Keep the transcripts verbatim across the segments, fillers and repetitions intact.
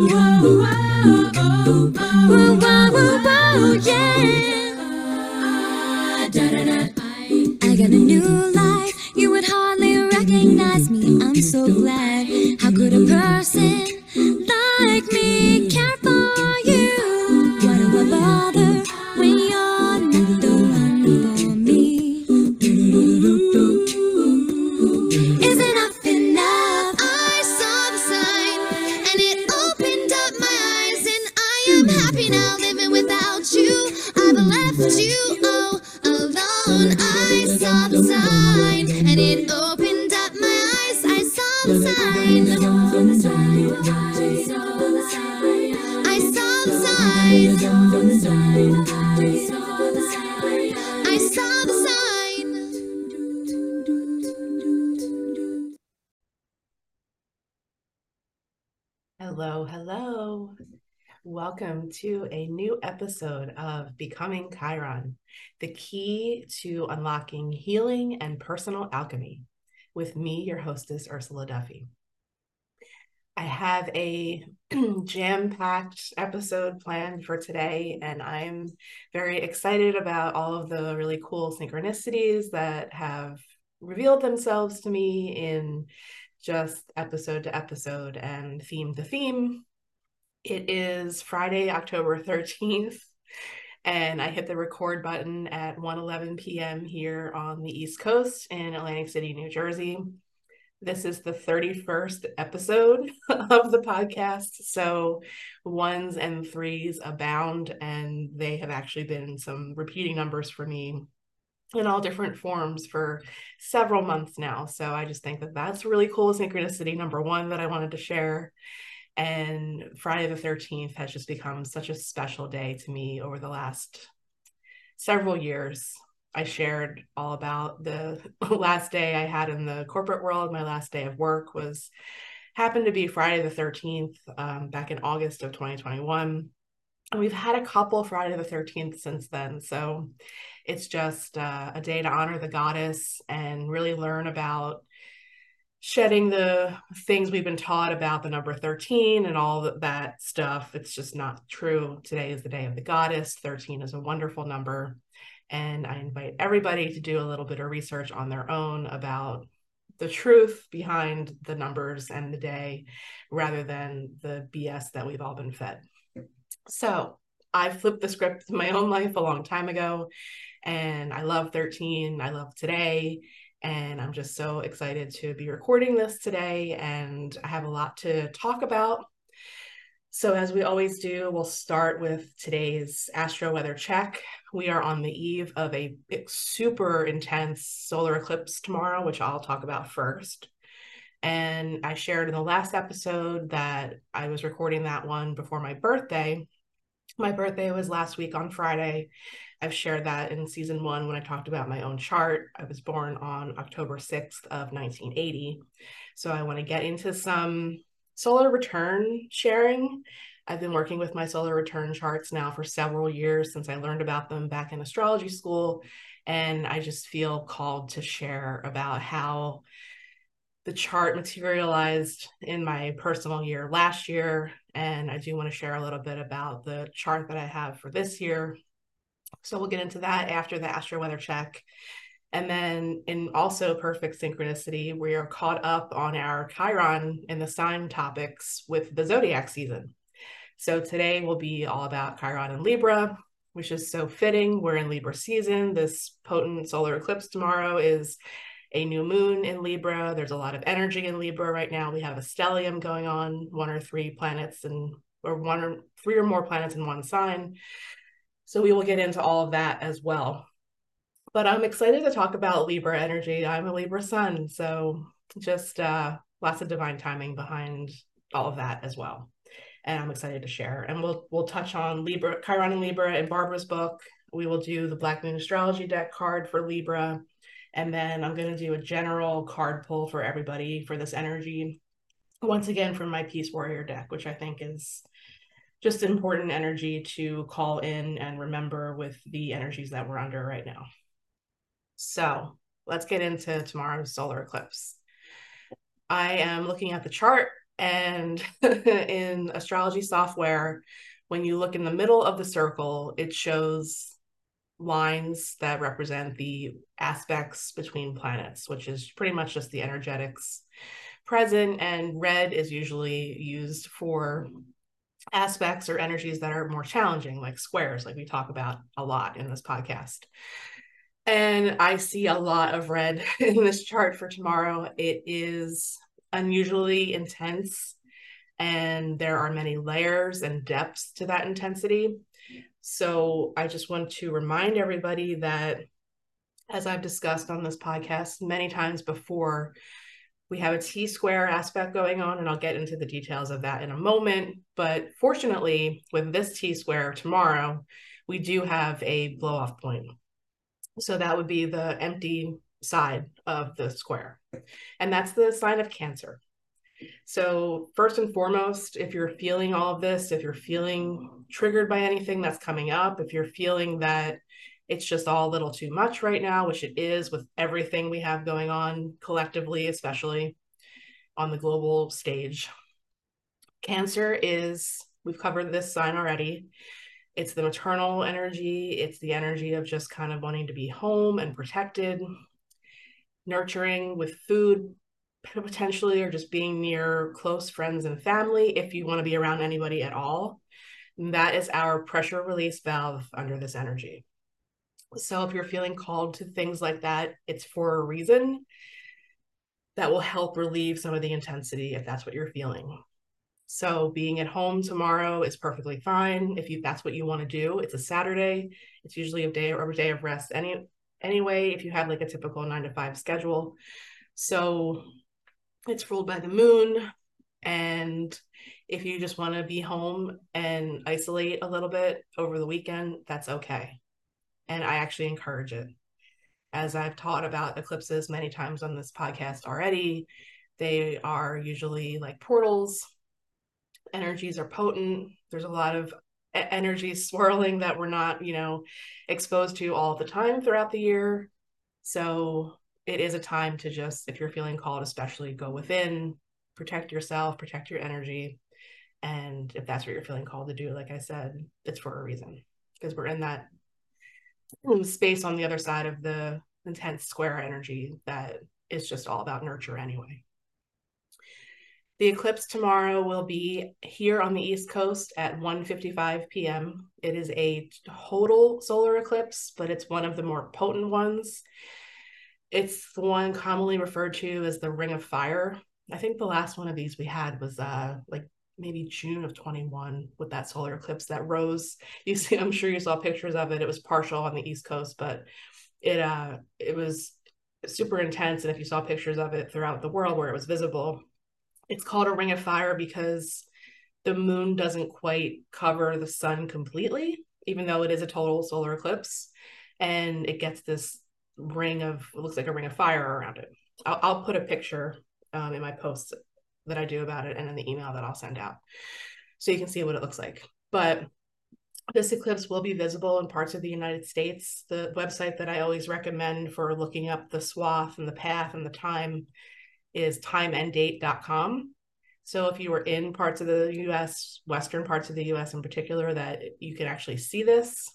I got a new life, you would hardly recognize me, I'm so glad. How could a person like me care for you? Why do I bother when you're not the one for me? Isn't enough enough? I saw the sign and it opened up my eyes, and I am happy now living without you. I've left you all alone. I saw the sign and it opened up my eyes. I saw the sign. Hello, hello. Welcome to a new episode of Becoming Chiron, the key to unlocking healing and personal alchemy, with me, your hostess, Ursula Duffy. I have a jam-packed episode planned for today, and I'm very excited about all of the really cool synchronicities that have revealed themselves to me in just episode to episode and theme to theme. It is Friday, October thirteenth, and I hit the record button at one eleven p m here on the East Coast in Atlantic City, New Jersey. This is the thirty-first episode of the podcast, so ones and threes abound, and they have actually been some repeating numbers for me in all different forms for several months now. So I just think that that's really cool synchronicity number one that I wanted to share. And Friday the thirteenth has just become such a special day to me over the last several years. I shared all about the last day I had in the corporate world. My last day of work was happened to be Friday the thirteenth, um, back in August of twenty twenty-one. And we've had a couple Friday the thirteenth since then. So it's just uh, a day to honor the goddess and really learn about shedding the things we've been taught about the number thirteen and all that stuff. It's just not true. Today is the day of the goddess. thirteen is a wonderful number. And I invite everybody to do a little bit of research on their own about the truth behind the numbers and the day, rather than the B S that we've all been fed. So I flipped the script in my own life a long time ago, and I love thirteen. I love today. And I'm just so excited to be recording this today. And I have a lot to talk about. So as we always do, we'll start with today's astro weather check. We are on the eve of a super intense solar eclipse tomorrow, which I'll talk about first. And I shared in the last episode that I was recording that one before my birthday. My birthday was last week on Friday. I've shared that in season one when I talked about my own chart. I was born on October sixth of nineteen eighty. So I want to get into some solar return sharing. I've been working with my solar return charts now for several years since I learned about them back in astrology school. And I just feel called to share about how the chart materialized in my personal year last year, and I do want to share a little bit about the chart that I have for this year. So we'll get into that after the astro weather check. And then in also perfect synchronicity, we are caught up on our Chiron in the sign topics with the zodiac season. So today will be all about Chiron and Libra, which is so fitting. We're in Libra season. This potent solar eclipse tomorrow is a new moon in Libra. There's a lot of energy in Libra right now. We have a stellium going on, one or three planets and or one or three or more planets in one sign. So we will get into all of that as well. But I'm excited to talk about Libra energy. I'm a Libra sun, so just uh, lots of divine timing behind all of that as well. And I'm excited to share. And we'll we'll touch on Libra, Chiron and Libra in Barbara's book. We will do the Black Moon Astrology Deck card for Libra. And then I'm going to do a general card pull for everybody for this energy, once again from my Peace Warrior deck, which I think is just important energy to call in and remember with the energies that we're under right now. So let's get into tomorrow's solar eclipse. I am looking at the chart And in astrology software, when you look in the middle of the circle, it shows lines that represent the aspects between planets, which is pretty much just the energetics present. And red is usually used for aspects or energies that are more challenging, like squares, like we talk about a lot in this podcast. And I see a lot of red in this chart for tomorrow. It is unusually intense, and there are many layers and depths to that intensity. So I just want to remind everybody that, as I've discussed on this podcast many times before, we have a T-square aspect going on, and I'll get into the details of that in a moment. But fortunately, with this T-square tomorrow, we do have a blow-off point. So that would be the empty side of the square. And that's the sign of Cancer. So first and foremost, if you're feeling all of this, if you're feeling triggered by anything that's coming up, if you're feeling that it's just all a little too much right now, which it is with everything we have going on collectively, especially on the global stage. Cancer is, we've covered this sign already. It's the maternal energy. It's the energy of just kind of wanting to be home and protected, nurturing with food, potentially, or just being near close friends and family if you want to be around anybody at all. That is our pressure release valve under this energy. So if you're feeling called to things like that, it's for a reason. That will help relieve some of the intensity if that's what you're feeling. So being at home tomorrow is perfectly fine if you that's what you want to do. It's a Saturday. It's usually a day or a day of rest any anyway if you have like a typical nine to five schedule. So it's ruled by the moon. And if you just want to be home and isolate a little bit over the weekend, that's okay. And I actually encourage it. As I've taught about eclipses many times on this podcast already, they are usually like portals. Energies are potent. There's a lot of energies swirling that we're not, you know, exposed to all the time throughout the year. So it is a time to just, if you're feeling called, especially go within, protect yourself, protect your energy. And if that's what you're feeling called to do, like I said, it's for a reason, because we're in that space on the other side of the intense square energy that is just all about nurture anyway. The eclipse tomorrow will be here on the East Coast at one fifty-five p.m. It is a total solar eclipse, but it's one of the more potent ones. It's the one commonly referred to as the Ring of Fire. I think the last one of these we had was uh, like maybe June of twenty-one with that solar eclipse that rose. You see, I'm sure you saw pictures of it. It was partial on the East Coast, but it uh, it was super intense. And if you saw pictures of it throughout the world where it was visible, it's called a Ring of Fire because the moon doesn't quite cover the sun completely, even though it is a total solar eclipse. And it gets this ring of, it looks like a ring of fire around it. I'll, I'll put a picture um, in my posts that I do about it and in the email that I'll send out, so you can see what it looks like. But this eclipse will be visible in parts of the United States. The website that I always recommend for looking up the swath and the path and the time is time and date dot com. So if you were in parts of the U S, western parts of the U S in particular, that you can actually see this,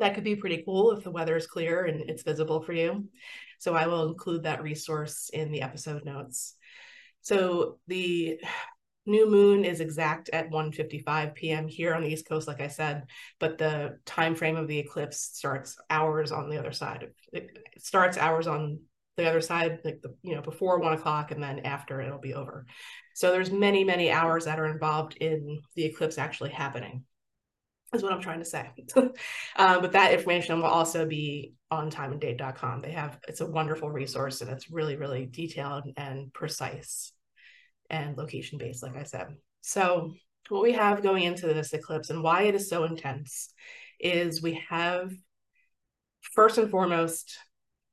that could be pretty cool if the weather is clear and it's visible for you. So I will include that resource in the episode notes. So the new moon is exact at one fifty-five p.m. here on the East Coast, like I said, but the time frame of the eclipse starts hours on the other side. Of, it starts hours on the other side, like the, you know, before one o'clock, and then after it'll be over. So there's many, many hours that are involved in the eclipse actually happening, is what I'm trying to say. uh, but that information will also be on time and date dot com. They have, it's a wonderful resource, and it's really, really detailed and precise, and location-based, like I said. So what we have going into this eclipse and why it is so intense is we have, first and foremost,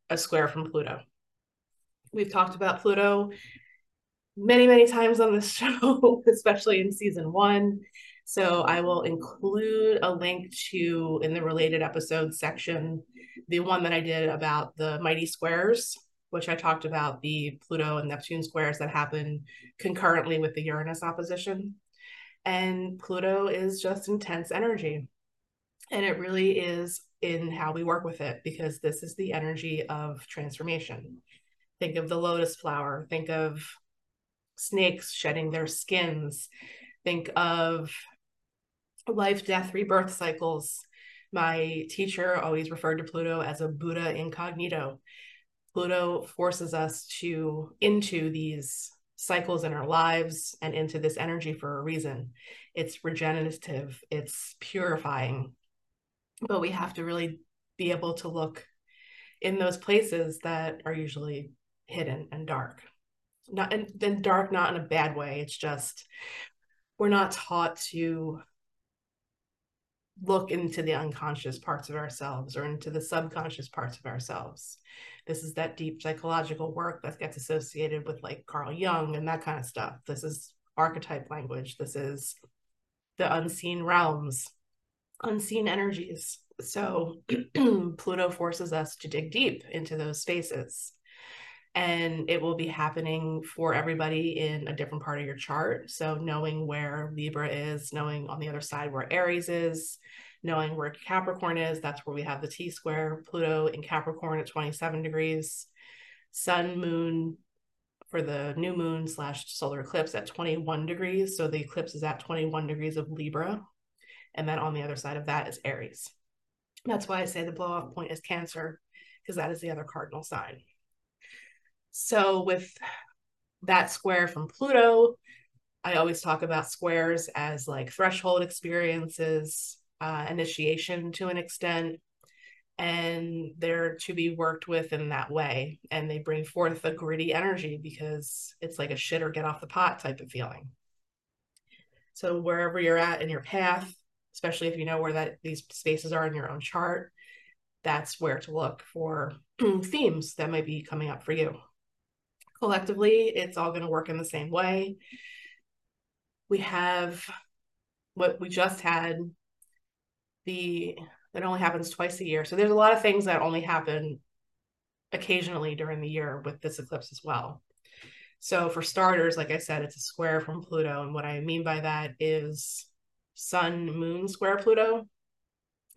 a square from Pluto. We've talked about Pluto many, many times on this show, especially in season one. So I will include a link to, in the related episodes section, the one that I did about the mighty squares, which I talked about the Pluto and Neptune squares that happen concurrently with the Uranus opposition. And Pluto is just intense energy. And it really is in how we work with it, because this is the energy of transformation. Think of the lotus flower. Think of snakes shedding their skins. Think of life, death, rebirth cycles. My teacher always referred to Pluto as a Buddha incognito. Pluto forces us to into these cycles in our lives and into this energy for a reason. It's regenerative, it's purifying, but we have to really be able to look in those places that are usually hidden and dark. Not and then dark, not in a bad way. It's just, we're not taught to look into the unconscious parts of ourselves or into the subconscious parts of ourselves. This is that deep psychological work that gets associated with like Carl Jung and that kind of stuff. This is archetype language. This is the unseen realms, unseen energies. So Pluto forces us to dig deep into those spaces, and it will be happening for everybody in a different part of your chart. So knowing where Libra is, knowing on the other side where Aries is, knowing where Capricorn is, that's where we have the T-square, Pluto in Capricorn at twenty-seven degrees, sun, moon for the new moon slash solar eclipse at twenty-one degrees. So the eclipse is at twenty-one degrees of Libra. And then on the other side of that is Aries. That's why I say the blow-off point is Cancer, because that is the other cardinal sign. So with that square from Pluto, I always talk about squares as like threshold experiences, uh, initiation to an extent, and they're to be worked with in that way. And they bring forth a gritty energy because it's like a shit or get off the pot type of feeling. So wherever you're at in your path, especially if you know where that these spaces are in your own chart, that's where to look for themes that might be coming up for you. Collectively, it's all going to work in the same way. We have what we just had, the that only happens twice a year. So there's a lot of things that only happen occasionally during the year with this eclipse as well. So for starters, like I said, it's a square from Pluto. And what I mean by that is sun, moon, square Pluto.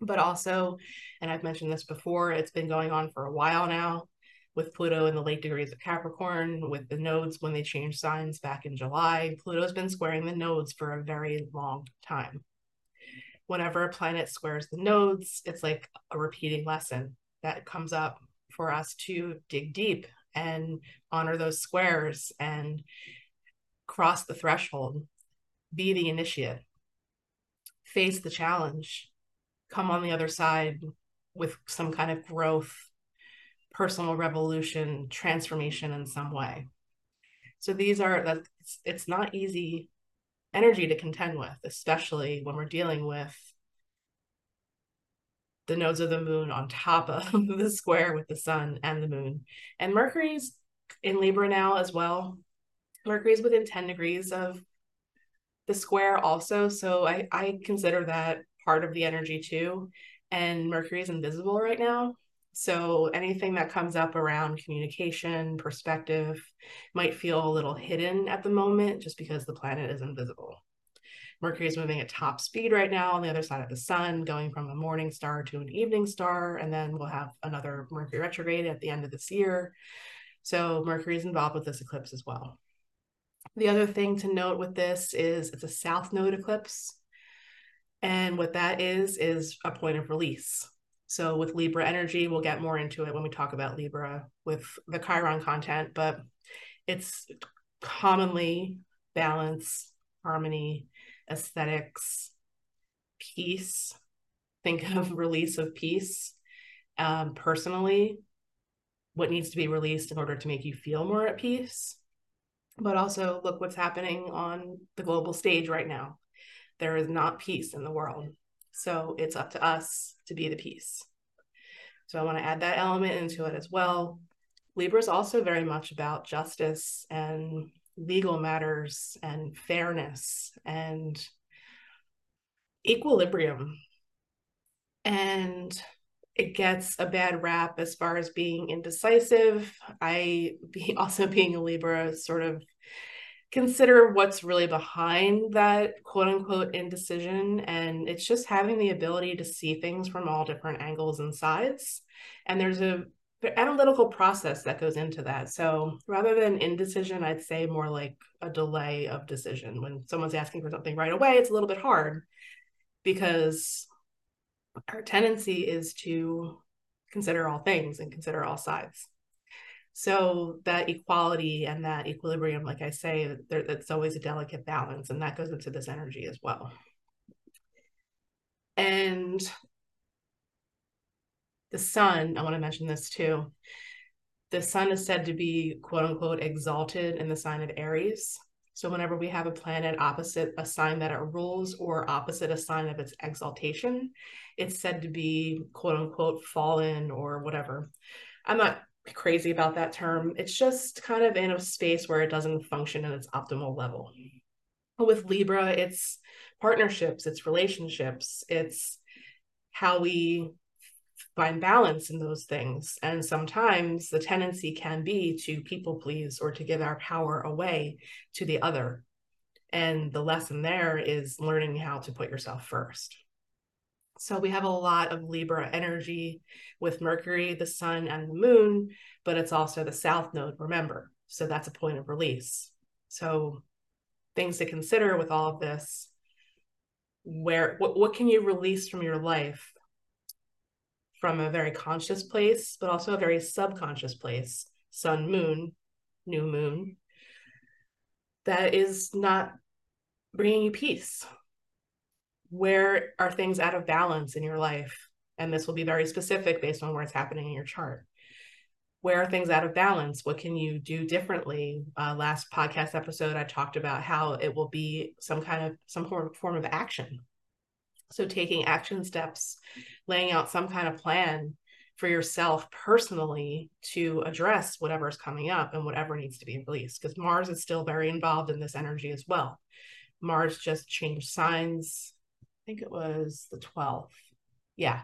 But also, and I've mentioned this before, it's been going on for a while now, with Pluto in the late degrees of Capricorn, with the nodes when they changed signs back in July. Pluto's been squaring the nodes for a very long time. Whenever a planet squares the nodes, it's like a repeating lesson that comes up for us to dig deep and honor those squares and cross the threshold, be the initiate, face the challenge, come on the other side with some kind of growth, personal revolution, transformation in some way. So these are, that's, it's not easy energy to contend with, especially when we're dealing with the nodes of the moon on top of the square with the sun and the moon. And Mercury's in Libra now as well. Mercury's within ten degrees of the square also. So I, I consider that part of the energy too. And Mercury is invisible right now. So anything that comes up around communication, perspective, might feel a little hidden at the moment just because the planet is invisible. Mercury is moving at top speed right now on the other side of the sun, going from a morning star to an evening star. And then we'll have another Mercury retrograde at the end of this year. So Mercury is involved with this eclipse as well. The other thing to note with this is it's a south node eclipse. And what that is, is a point of release. So with Libra energy, we'll get more into it when we talk about Libra with the Chiron content, but it's commonly balance, harmony, aesthetics, peace. Think of release of peace. Um, personally, what needs to be released in order to make you feel more at peace. But also look what's happening on the global stage right now. There is not peace in the world. So it's up to us to be the peace. So I want to add that element into it as well. Libra is also very much about justice and legal matters and fairness and equilibrium. And it gets a bad rap as far as being indecisive. I be, also being a Libra, sort of consider what's really behind that quote unquote indecision. And it's just having the ability to see things from all different angles and sides. And there's a analytical process that goes into that. So rather than indecision, I'd say more like a delay of decision. When someone's asking for something right away, it's a little bit hard because our tendency is to consider all things and consider all sides. So that equality and that equilibrium, like I say, there, that's always a delicate balance, and that goes into this energy as well. And the sun, I want to mention this too. The sun is said to be, quote unquote, exalted in the sign of Aries. So whenever we have a planet opposite a sign that it rules or opposite a sign of its exaltation, it's said to be, quote unquote, fallen or whatever. I'm not crazy about that term. It's just kind of in a space where it doesn't function at its optimal level. But with Libra, it's partnerships, it's relationships, it's how we find balance in those things. And sometimes the tendency can be to people please or to give our power away to the other. And the lesson there is learning how to put yourself first. So we have a lot of Libra energy with Mercury, the sun, and the moon, but it's also the south node, remember. So that's a point of release. So things to consider with all of this, where what, what can you release from your life from a very conscious place, but also a very subconscious place, sun, moon, new moon, that is not bringing you peace. Where are things out of balance in your life? And this will be very specific based on where it's happening in your chart. Where are things out of balance? What can you do differently? Uh, last podcast episode, I talked about how it will be some kind of, some form of action. So taking action steps, laying out some kind of plan for yourself personally to address whatever is coming up and whatever needs to be released, because Mars is still very involved in this energy as well. Mars just changed signs. I think it was the twelfth. Yeah.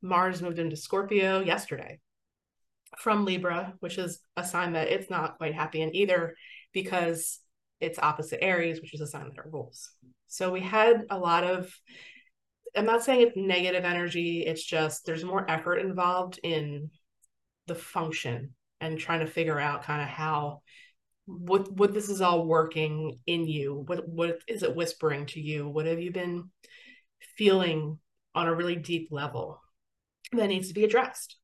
Mars moved into Scorpio yesterday from Libra, which is a sign that it's not quite happy in either, because it's opposite Aries, which is a sign that it rules. So we had a lot of, I'm not saying it's negative energy. It's just there's more effort involved in the function and trying to figure out kind of how, what what this is all working in you. What What is it whispering to you? What have you been feeling on a really deep level that needs to be addressed?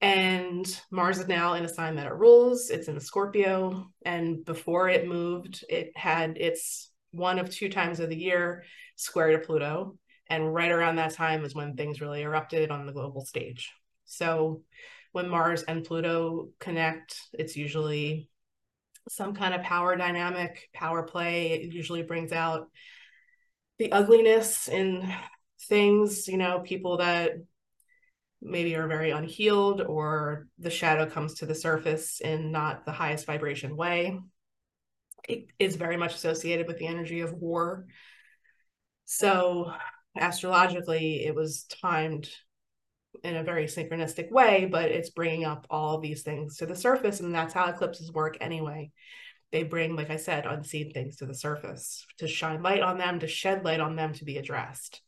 And Mars is now in a sign that it rules. It's in Scorpio. And before it moved, it had its one of two times of the year square to Pluto. And right around that time is when things really erupted on the global stage. So when Mars and Pluto connect, it's usually some kind of power dynamic, power play. It usually brings out the ugliness in things, you know, people that maybe are very unhealed, or the shadow comes to the surface in not the highest vibration way. It is very much associated with the energy of war. So astrologically, it was timed in a very synchronistic way, but it's bringing up all these things to the surface, and that's how eclipses work anyway. They bring, like I said, unseen things to the surface, to shine light on them, to shed light on them, to be addressed.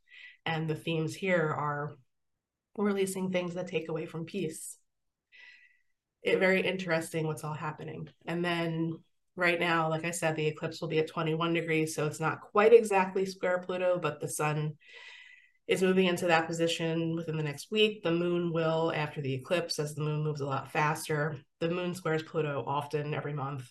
And the themes here are releasing things that take away from peace. It's very interesting what's all happening. And then right now, like I said, the eclipse will be at twenty-one degrees, so it's not quite exactly square Pluto, but the sun is moving into that position within the next week. The moon will, after the eclipse, as the moon moves a lot faster. The moon squares Pluto often every month.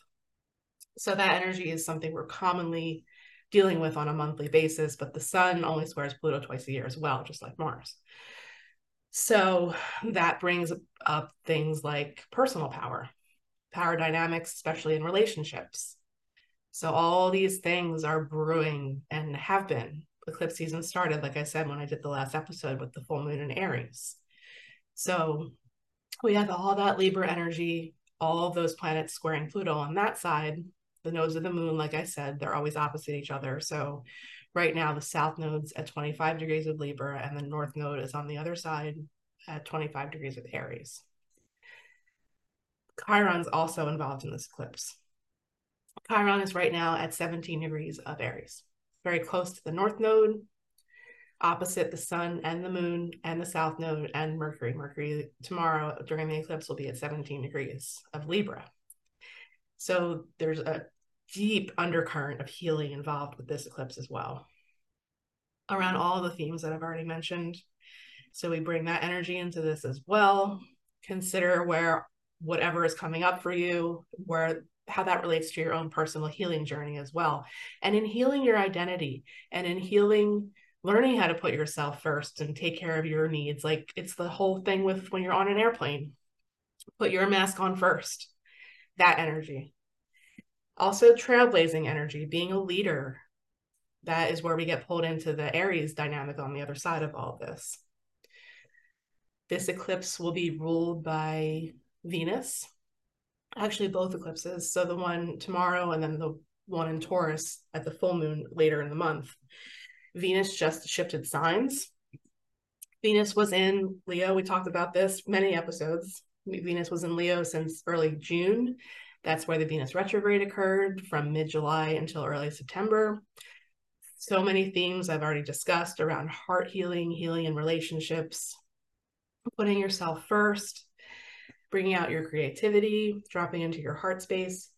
So that energy is something we're commonly dealing with on a monthly basis, but the sun only squares Pluto twice a year as well, just like Mars. So that brings up things like personal power. Power dynamics, especially in relationships. So all these things are brewing and have been. Eclipse season started, like I said, when I did the last episode with the full moon in Aries. So we have all that Libra energy, all of those planets squaring Pluto on that side. The nodes of the moon, like I said, they're always opposite each other. So right now the south node's at twenty-five degrees of Libra, and the north node is on the other side at twenty-five degrees with Aries. Chiron's also involved in this eclipse. Chiron is right now at seventeen degrees of Aries, very close to the North Node, opposite the Sun and the Moon and the South Node and Mercury. Mercury tomorrow during the eclipse will be at seventeen degrees of Libra. So there's a deep undercurrent of healing involved with this eclipse as well, around all the themes that I've already mentioned. So we bring that energy into this as well. Consider where whatever is coming up for you, where how that relates to your own personal healing journey as well. And in healing your identity and in healing, learning how to put yourself first and take care of your needs. Like, it's the whole thing with when you're on an airplane, put your mask on first, that energy. Also trailblazing energy, being a leader. That is where we get pulled into the Aries dynamic on the other side of all this. This eclipse will be ruled by Venus, actually both eclipses. So the one tomorrow and then the one in Taurus at the full moon later in the month. Venus just shifted signs. Venus was in Leo. We talked about this many episodes. Venus was in Leo since early June. That's where the Venus retrograde occurred, from mid-July until early September. So many themes I've already discussed around heart healing, healing in relationships, putting yourself first, bringing out your creativity, dropping into your heart space,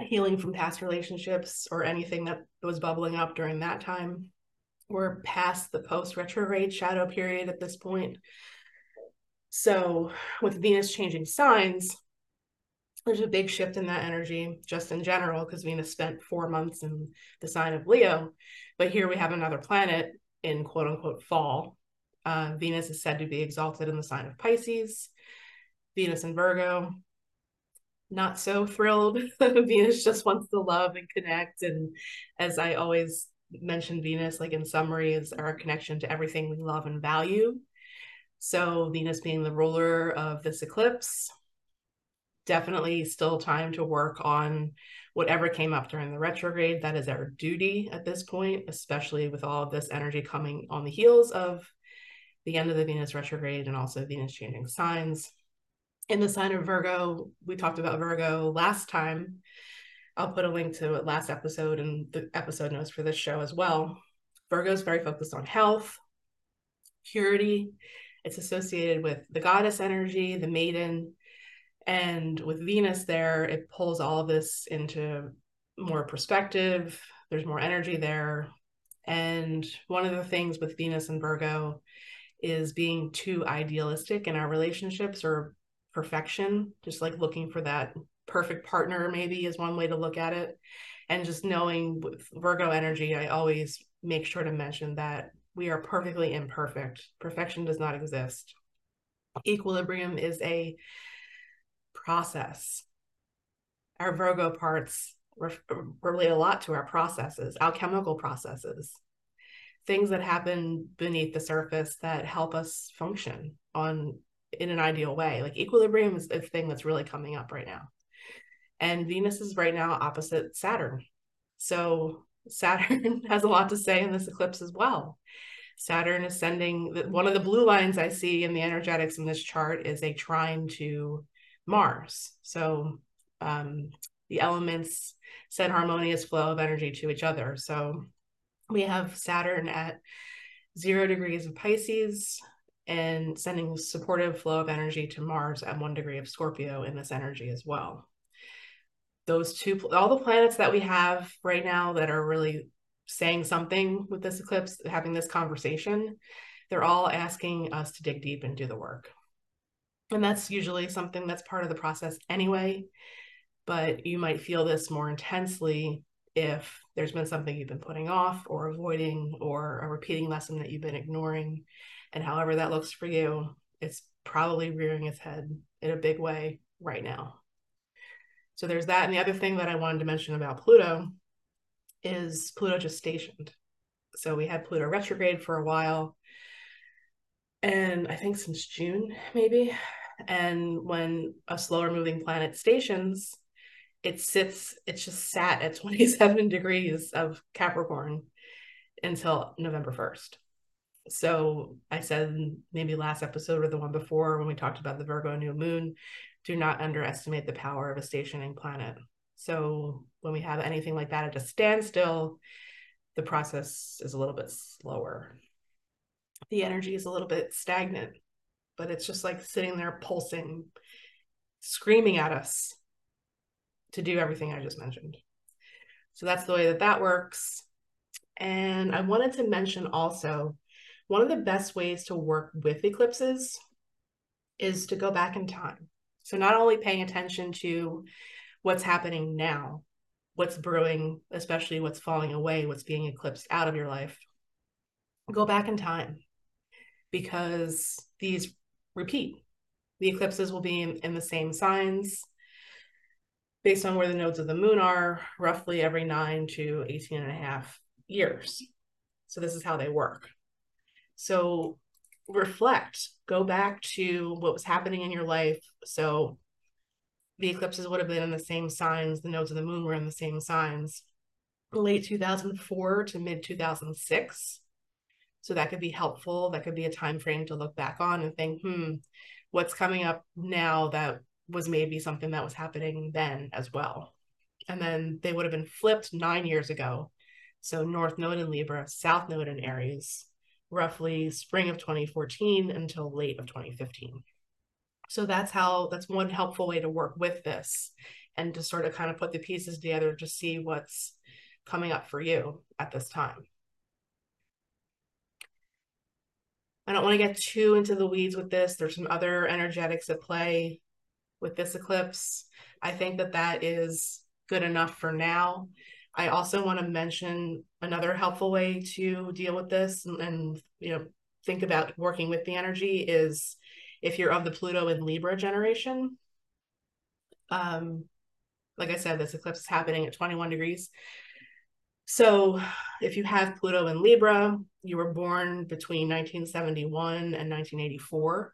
healing from past relationships or anything that was bubbling up during that time. We're past the post-retrograde shadow period at this point. So with Venus changing signs, there's a big shift in that energy just in general, because Venus spent four months in the sign of Leo, but here we have another planet in quote unquote fall. Uh, Venus is said to be exalted in the sign of Pisces, Venus in Virgo, not so thrilled. Venus just wants to love and connect. And as I always mention, Venus, like in summary, is our connection to everything we love and value. So Venus being the ruler of this eclipse, definitely still time to work on whatever came up during the retrograde. That is our duty at this point, especially with all of this energy coming on the heels of the end of the Venus retrograde and also Venus changing signs. In the sign of Virgo, we talked about Virgo last time. I'll put a link to it last episode and the episode notes for this show as well. Virgo is very focused on health, purity. It's associated with the goddess energy, the maiden. And with Venus there, it pulls all of this into more perspective. There's more energy there. And one of the things with Venus and Virgo is being too idealistic in our relationships or perfection, just like looking for that perfect partner maybe is one way to look at it. And just knowing with Virgo energy, I always make sure to mention that we are perfectly imperfect. Perfection does not exist. Equilibrium is a process. Our Virgo parts re- relate a lot to our processes, alchemical processes, things that happen beneath the surface that help us function on in an ideal way. Like equilibrium is the thing that's really coming up right now. And Venus is right now opposite Saturn. So Saturn has a lot to say in this eclipse as well. Saturn is sending, the, one of the blue lines I see in the energetics in this chart is a trine to Mars. So um, the elements send harmonious flow of energy to each other. So we have Saturn at zero degrees of Pisces and sending supportive flow of energy to Mars at one degree of Scorpio in this energy as well. Those two, all the planets that we have right now that are really saying something with this eclipse, having this conversation, they're all asking us to dig deep and do the work. And that's usually something that's part of the process anyway, but you might feel this more intensely if there's been something you've been putting off or avoiding or a repeating lesson that you've been ignoring. And however that looks for you, it's probably rearing its head in a big way right now. So there's that. And the other thing that I wanted to mention about Pluto is Pluto just stationed. So we had Pluto retrograde for a while. And I think since June, maybe. And when a slower moving planet stations, it sits, it's just sat at twenty-seven degrees of Capricorn until November first. So I said maybe last episode or the one before when we talked about the Virgo new moon, do not underestimate the power of a stationing planet. So when we have anything like that at a standstill, the process is a little bit slower. The energy is a little bit stagnant, but it's just like sitting there pulsing, screaming at us to do everything I just mentioned. So that's the way that that works. And I wanted to mention also, one of the best ways to work with eclipses is to go back in time. So not only paying attention to what's happening now, what's brewing, especially what's falling away, what's being eclipsed out of your life, go back in time, because these repeat. The eclipses will be in, in the same signs based on where the nodes of the moon are, roughly every nine to eighteen and a half years. So this is how they work. So reflect, go back to what was happening in your life. So the eclipses would have been in the same signs. The nodes of the moon were in the same signs, late two thousand four to mid two thousand six. So that could be helpful. That could be a time frame to look back on and think, hmm, what's coming up now that was maybe something that was happening then as well. And then they would have been flipped nine years ago. So North Node in Libra, South Node in Aries, roughly spring of twenty fourteen until late of twenty fifteen. So that's how, that's one helpful way to work with this and to sort of kind of put the pieces together to see what's coming up for you at this time. I don't want to get too into the weeds with this. There's some other energetics at play with this eclipse. I think that that is good enough for now. I also want to mention another helpful way to deal with this and, and you know, think about working with the energy is if you're of the Pluto in Libra generation. Um, like I said, this eclipse is happening at twenty-one degrees. So if you have Pluto in Libra, you were born between nineteen seventy-one and nineteen eighty-four,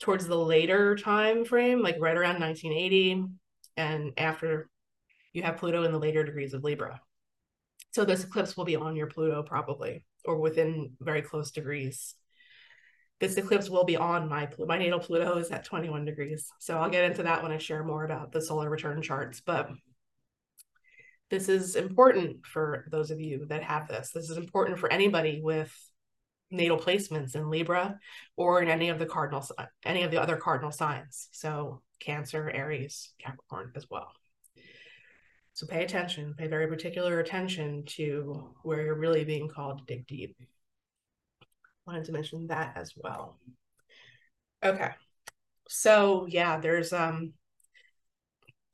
towards the later time frame, like right around nineteen eighty and after, you have Pluto in the later degrees of Libra. So this eclipse will be on your Pluto probably, or within very close degrees. This eclipse will be on my, my natal Pluto is at twenty-one degrees. So I'll get into that when I share more about the solar return charts, but this is important for those of you that have this. This is important for anybody with natal placements in Libra or in any of the cardinal, any of the other cardinal signs. So Cancer, Aries, Capricorn as well. So pay attention, pay very particular attention to where you're really being called to dig deep. Wanted to mention that as well. Okay. So yeah, there's um,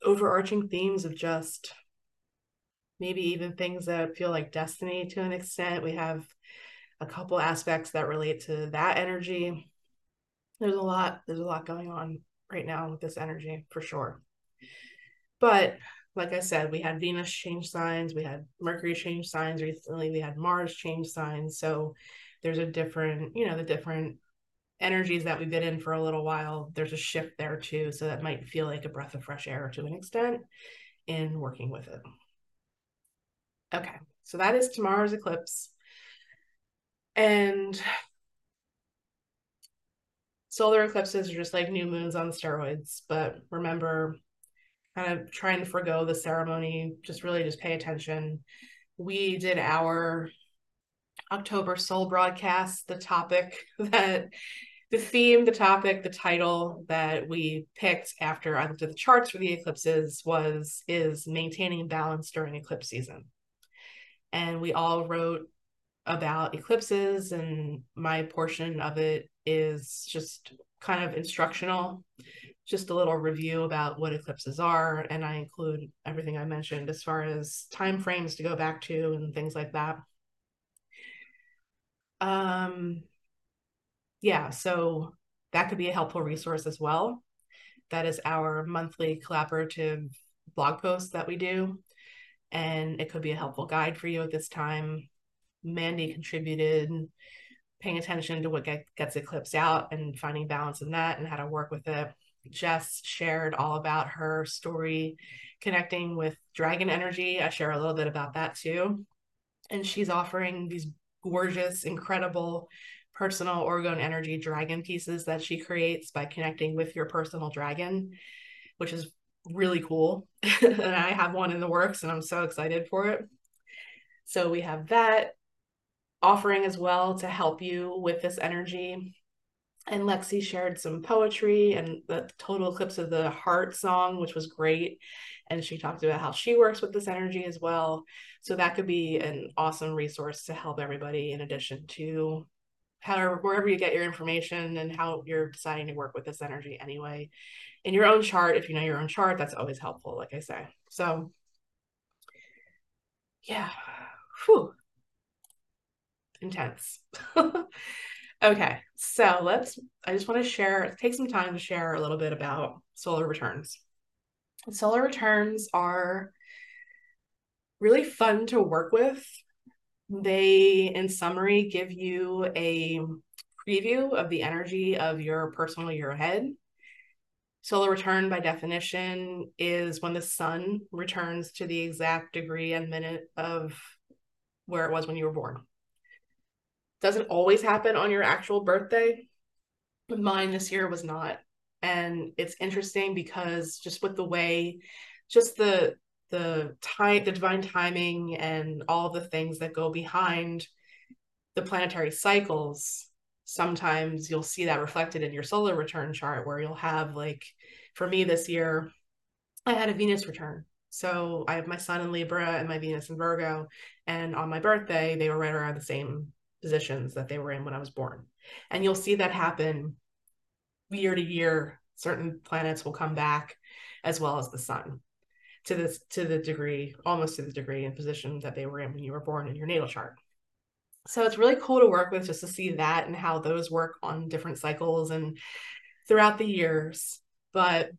overarching themes of just maybe even things that feel like destiny to an extent. We have a couple aspects that relate to that energy. There's a lot, there's a lot going on right now with this energy for sure. But like I said, we had Venus change signs, we had Mercury change signs recently, we had Mars change signs. So there's a different, you know, the different energies that we've been in for a little while, there's a shift there too. So that might feel like a breath of fresh air to an extent in working with it. Okay, so that is tomorrow's eclipse. And solar eclipses are just like new moons on steroids, but remember, kind of trying to forego the ceremony, just really just pay attention. We did our October soul broadcast, the topic that, the theme, the topic, the title that we picked after I looked at the charts for the eclipses was, is maintaining balance during eclipse season. And we all wrote about eclipses, and my portion of it is just kind of instructional, just a little review about what eclipses are, and I include everything I mentioned as far as time frames to go back to and things like that. Um, yeah, so that could be a helpful resource as well. That is our monthly collaborative blog post that we do, and it could be a helpful guide for you at this time. Mandy contributed, paying attention to what get, gets eclipsed out and finding balance in that and how to work with it. Jess shared all about her story connecting with dragon energy. I share a little bit about that too. And she's offering these gorgeous, incredible personal Orgone energy dragon pieces that she creates by connecting with your personal dragon, which is really cool. And I have one in the works and I'm so excited for it. So we have that offering as well to help you with this energy. And Lexi shared some poetry and the Total Eclipse of the Heart song, which was great. And she talked about how she works with this energy as well. So that could be an awesome resource to help everybody, in addition to however, wherever you get your information and how you're deciding to work with this energy anyway. In your own chart, if you know your own chart, that's always helpful, like I say. So yeah, whew, intense. Okay, so let's, I just want to share, take some time to share a little bit about solar returns. Solar returns are really fun to work with. They, in summary, give you a preview of the energy of your personal year ahead. Solar return, by definition, is when the sun returns to the exact degree and minute of where it was when you were born. Doesn't always happen on your actual birthday. Mine this year was not. And it's interesting because just with the way, just the the time, the divine timing and all the things that go behind the planetary cycles, sometimes you'll see that reflected in your solar return chart, where you'll have, like, for me this year, I had a Venus return. So I have my sun in Libra and my Venus in Virgo. And on my birthday, they were right around the same positions that they were in when I was born. And you'll see that happen year to year. Certain planets will come back, as well as the sun, to this to the degree, almost to the degree and position that they were in when you were born in your natal chart. So it's really cool to work with, just to see that and how those work on different cycles and throughout the years. But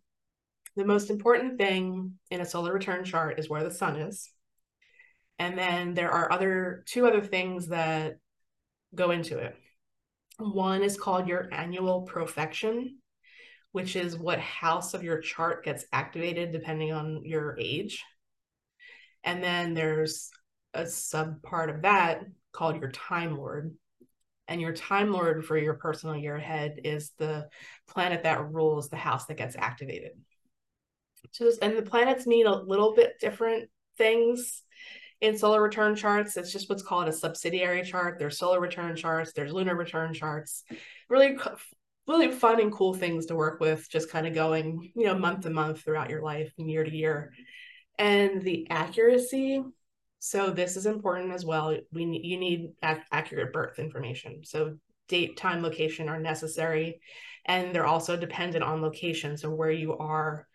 the most important thing in a solar return chart is where the sun is. And then there are other two other things that go into it. One is called your annual profection, which is what house of your chart gets activated depending on your age. And then there's a sub part of that called your Time Lord. And your Time Lord for your personal year ahead is the planet that rules the house that gets activated. So, and the planets mean a little bit different things in solar return charts. It's just what's called a subsidiary chart. There's solar return charts, there's lunar return charts. Really, really fun and cool things to work with, just kind of going, you know, month to month throughout your life and year to year. And the accuracy, so this is important as well. We you need ac- accurate birth information. So date, time, location are necessary. And they're also dependent on location. So where you are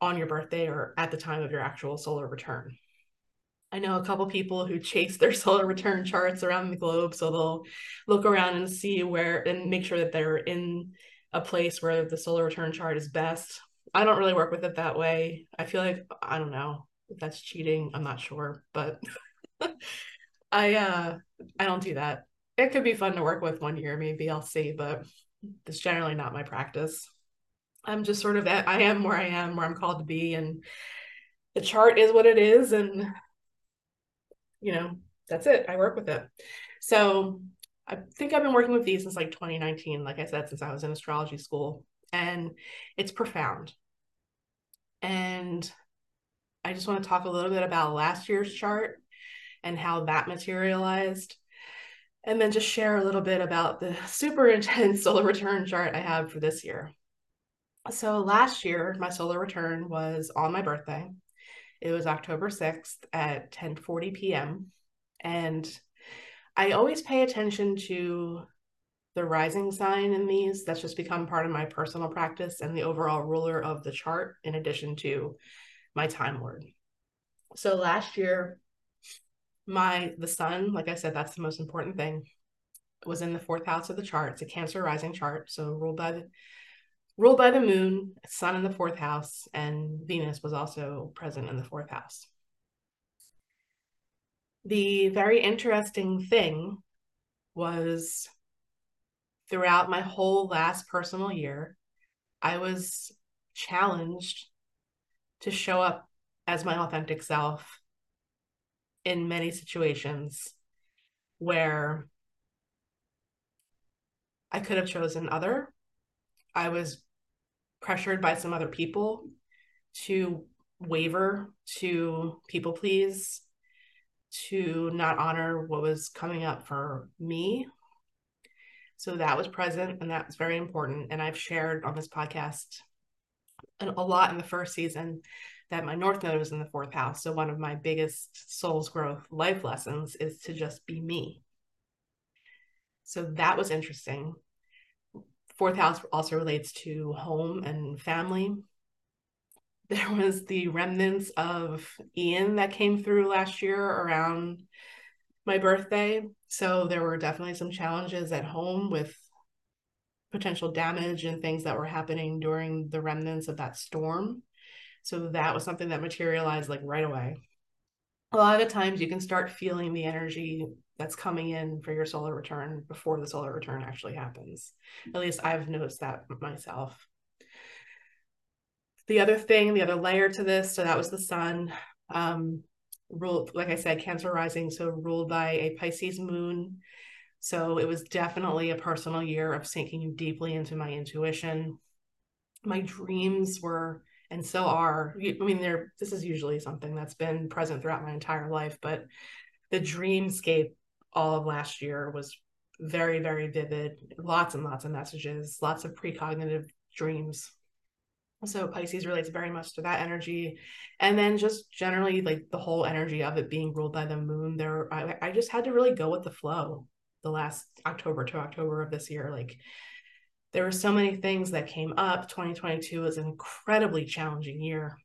on your birthday or at the time of your actual solar return. I know a couple people who chase their solar return charts around the globe, so they'll look around and see where, and make sure that they're in a place where the solar return chart is best. I don't really work with it that way. I feel like, I don't know if that's cheating, I'm not sure, but I uh, I don't do that. It could be fun to work with one year, maybe I'll see, but it's generally not my practice. I'm just sort of, at, I am where I am, where I'm called to be, and the chart is what it is, and you know, that's it. I work with it. So I think I've been working with these since like twenty nineteen, like I said, since I was in astrology school, and it's profound. And I just want to talk a little bit about last year's chart and how that materialized, and then just share a little bit about the super intense solar return chart I have for this year. So last year, my solar return was on my birthday. It was October sixth at ten forty p m And I always pay attention to the rising sign in these. That's just become part of my personal practice and the overall ruler of the chart, in addition to my Time Lord. So last year, my the sun, like I said, that's the most important thing, was in the fourth house of the chart. It's a Cancer rising chart, so ruled by the Ruled by the moon, sun in the fourth house, and Venus was also present in the fourth house. The very interesting thing was, throughout my whole last personal year, I was challenged to show up as my authentic self in many situations where I could have chosen other. I was pressured by some other people to waver, to people please, to not honor what was coming up for me. So that was present, and that's very important. And I've shared on this podcast and a lot in the first season that my North Node was in the fourth house. So one of my biggest soul's growth life lessons is to just be me. So that was interesting. Fourth house also relates to home and family. There was the remnants of Ian that came through last year around my birthday. So there were definitely some challenges at home with potential damage and things that were happening during the remnants of that storm. So that was something that materialized like right away. A lot of times you can start feeling the energy that's coming in for your solar return before the solar return actually happens. At least I've noticed that myself. The other thing, the other layer to this, so that was the sun, um, ruled, like I said, Cancer rising, so ruled by a Pisces moon. So it was definitely a personal year of sinking deeply into my intuition. My dreams were, and still are, I mean, they're, this is usually something that's been present throughout my entire life, but the dreamscape all of last year was very, very vivid. Lots and lots of messages, lots of precognitive dreams. So Pisces relates very much to that energy. And then just generally like the whole energy of it being ruled by the moon there, I, I just had to really go with the flow the last October to October of this year. Like there were so many things that came up. twenty twenty-two was an incredibly challenging year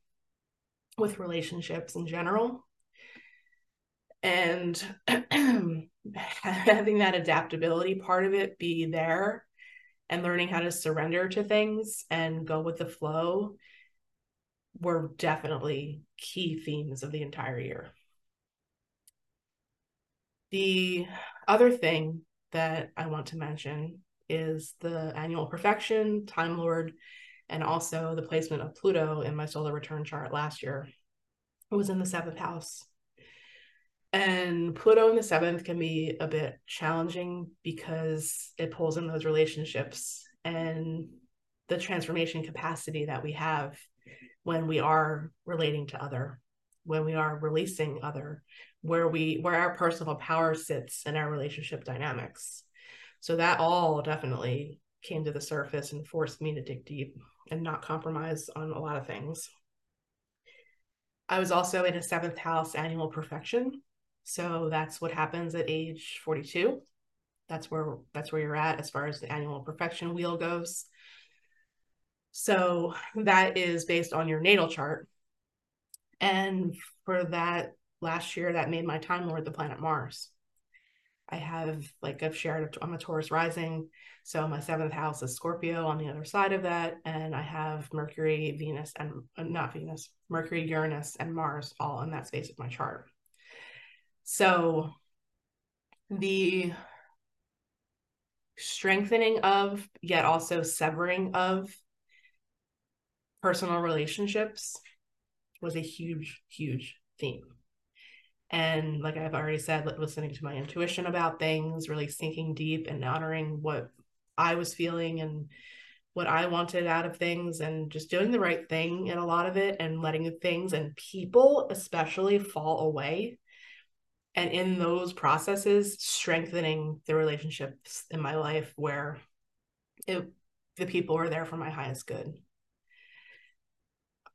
with relationships in general. And having that adaptability part of it be there, and learning how to surrender to things and go with the flow were definitely key themes of the entire year. The other thing that I want to mention is the annual perfection, Time Lord, and also the placement of Pluto in my solar return chart last year. It was in the seventh house. And Pluto in the seventh can be a bit challenging because it pulls in those relationships and the transformation capacity that we have when we are relating to other, when we are releasing other, where we where our personal power sits in our relationship dynamics. So that all definitely came to the surface and forced me to dig deep and not compromise on a lot of things. I was also in a seventh house annual perfection. So that's what happens at age forty-two. That's where that's where you're at as far as the annual perfection wheel goes. So that is based on your natal chart. And for that last year, that made my Time Lord the planet Mars. I have, like I've shared, I'm a Taurus rising. So my seventh house is Scorpio on the other side of that. And I have Mercury, Venus, and not Venus, Mercury, Uranus, and Mars all in that space of my chart. So the strengthening of, yet also severing of personal relationships was a huge, huge theme. And like I've already said, listening to my intuition about things, really sinking deep and honoring what I was feeling and what I wanted out of things, and just doing the right thing in a lot of it and letting things and people especially fall away. And in those processes, strengthening the relationships in my life where it, the people were there for my highest good.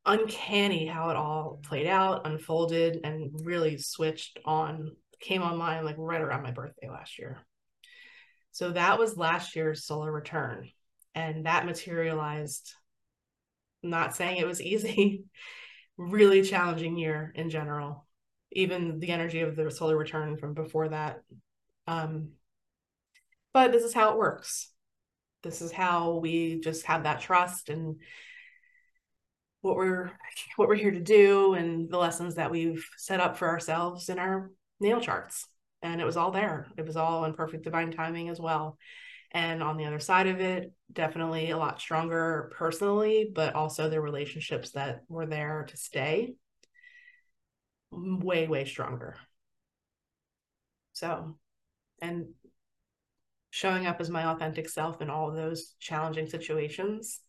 Uncanny how it all played out, unfolded, and really switched on, came online like right around my birthday last year. So that was last year's solar return. And that materialized, not saying it was easy, really challenging year in general. Even the energy of the solar return from before that. Um, but this is how it works. This is how we just have that trust and what we're what we're here to do and the lessons that we've set up for ourselves in our natal charts. And it was all there. It was all in perfect divine timing as well. And on the other side of it, definitely a lot stronger personally, but also the relationships that were there to stay. Way, way stronger. So and showing up as my authentic self in all of those challenging situations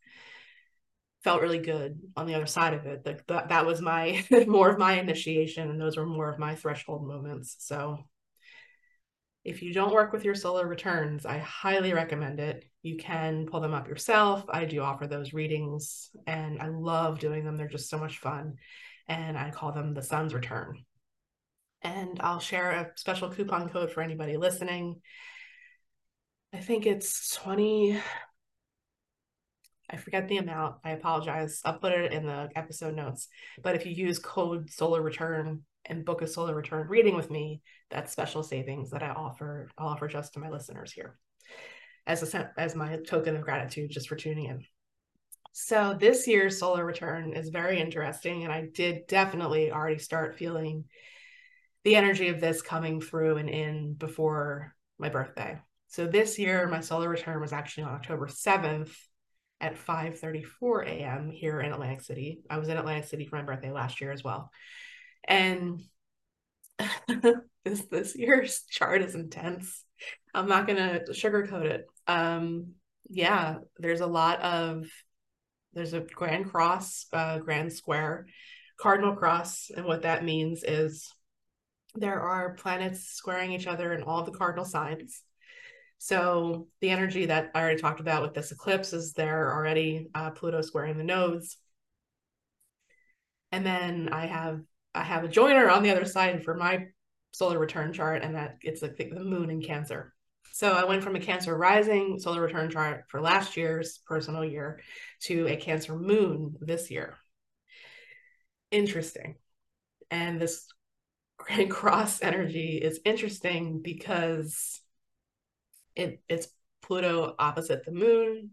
felt really good on the other side of it. That that, that was my more of my initiation, and those were more of my threshold moments. So if you don't work with your solar returns, I highly recommend it. You can pull them up yourself. I do offer those readings, and I love doing them. They're just so much fun. And I call them the sun's return. And I'll share a special coupon code for anybody listening. I think it's twenty, I forget the amount, I apologize. I'll put it in the episode notes. But if you use code solar return and book a solar return reading with me, that's special savings that I offer, I'll offer just to my listeners here as a, as my token of gratitude just for tuning in. So this year's solar return is very interesting, and I did definitely already start feeling the energy of this coming through and in before my birthday. So this year, my solar return was actually on October seventh at five thirty-four a m here in Atlantic City. I was in Atlantic City for my birthday last year as well. And this this year's chart is intense. I'm not going to sugarcoat it. Um, yeah, there's a lot of, there's a Grand Cross, uh, Grand Square, Cardinal Cross. And what that means is there are planets squaring each other in all the cardinal signs. So the energy that I already talked about with this eclipse is there already, uh, Pluto squaring the nodes. And then I have I have a joiner on the other side for my solar return chart, and that it's like the moon in Cancer. So I went from a Cancer rising solar return chart for last year's personal year to a Cancer moon this year. Interesting. And this Grand Cross energy is interesting because it, it's Pluto opposite the moon,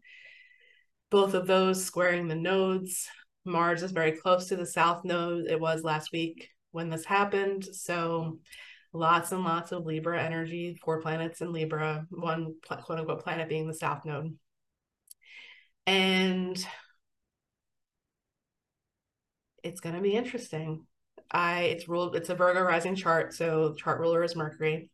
both of those squaring the nodes. Mars is very close to the south node. It was last week when this happened. So lots and lots of Libra energy, four planets in Libra, one quote unquote planet being the south node. And it's going to be interesting. I, it's ruled, it's a Virgo rising chart. So chart ruler is Mercury.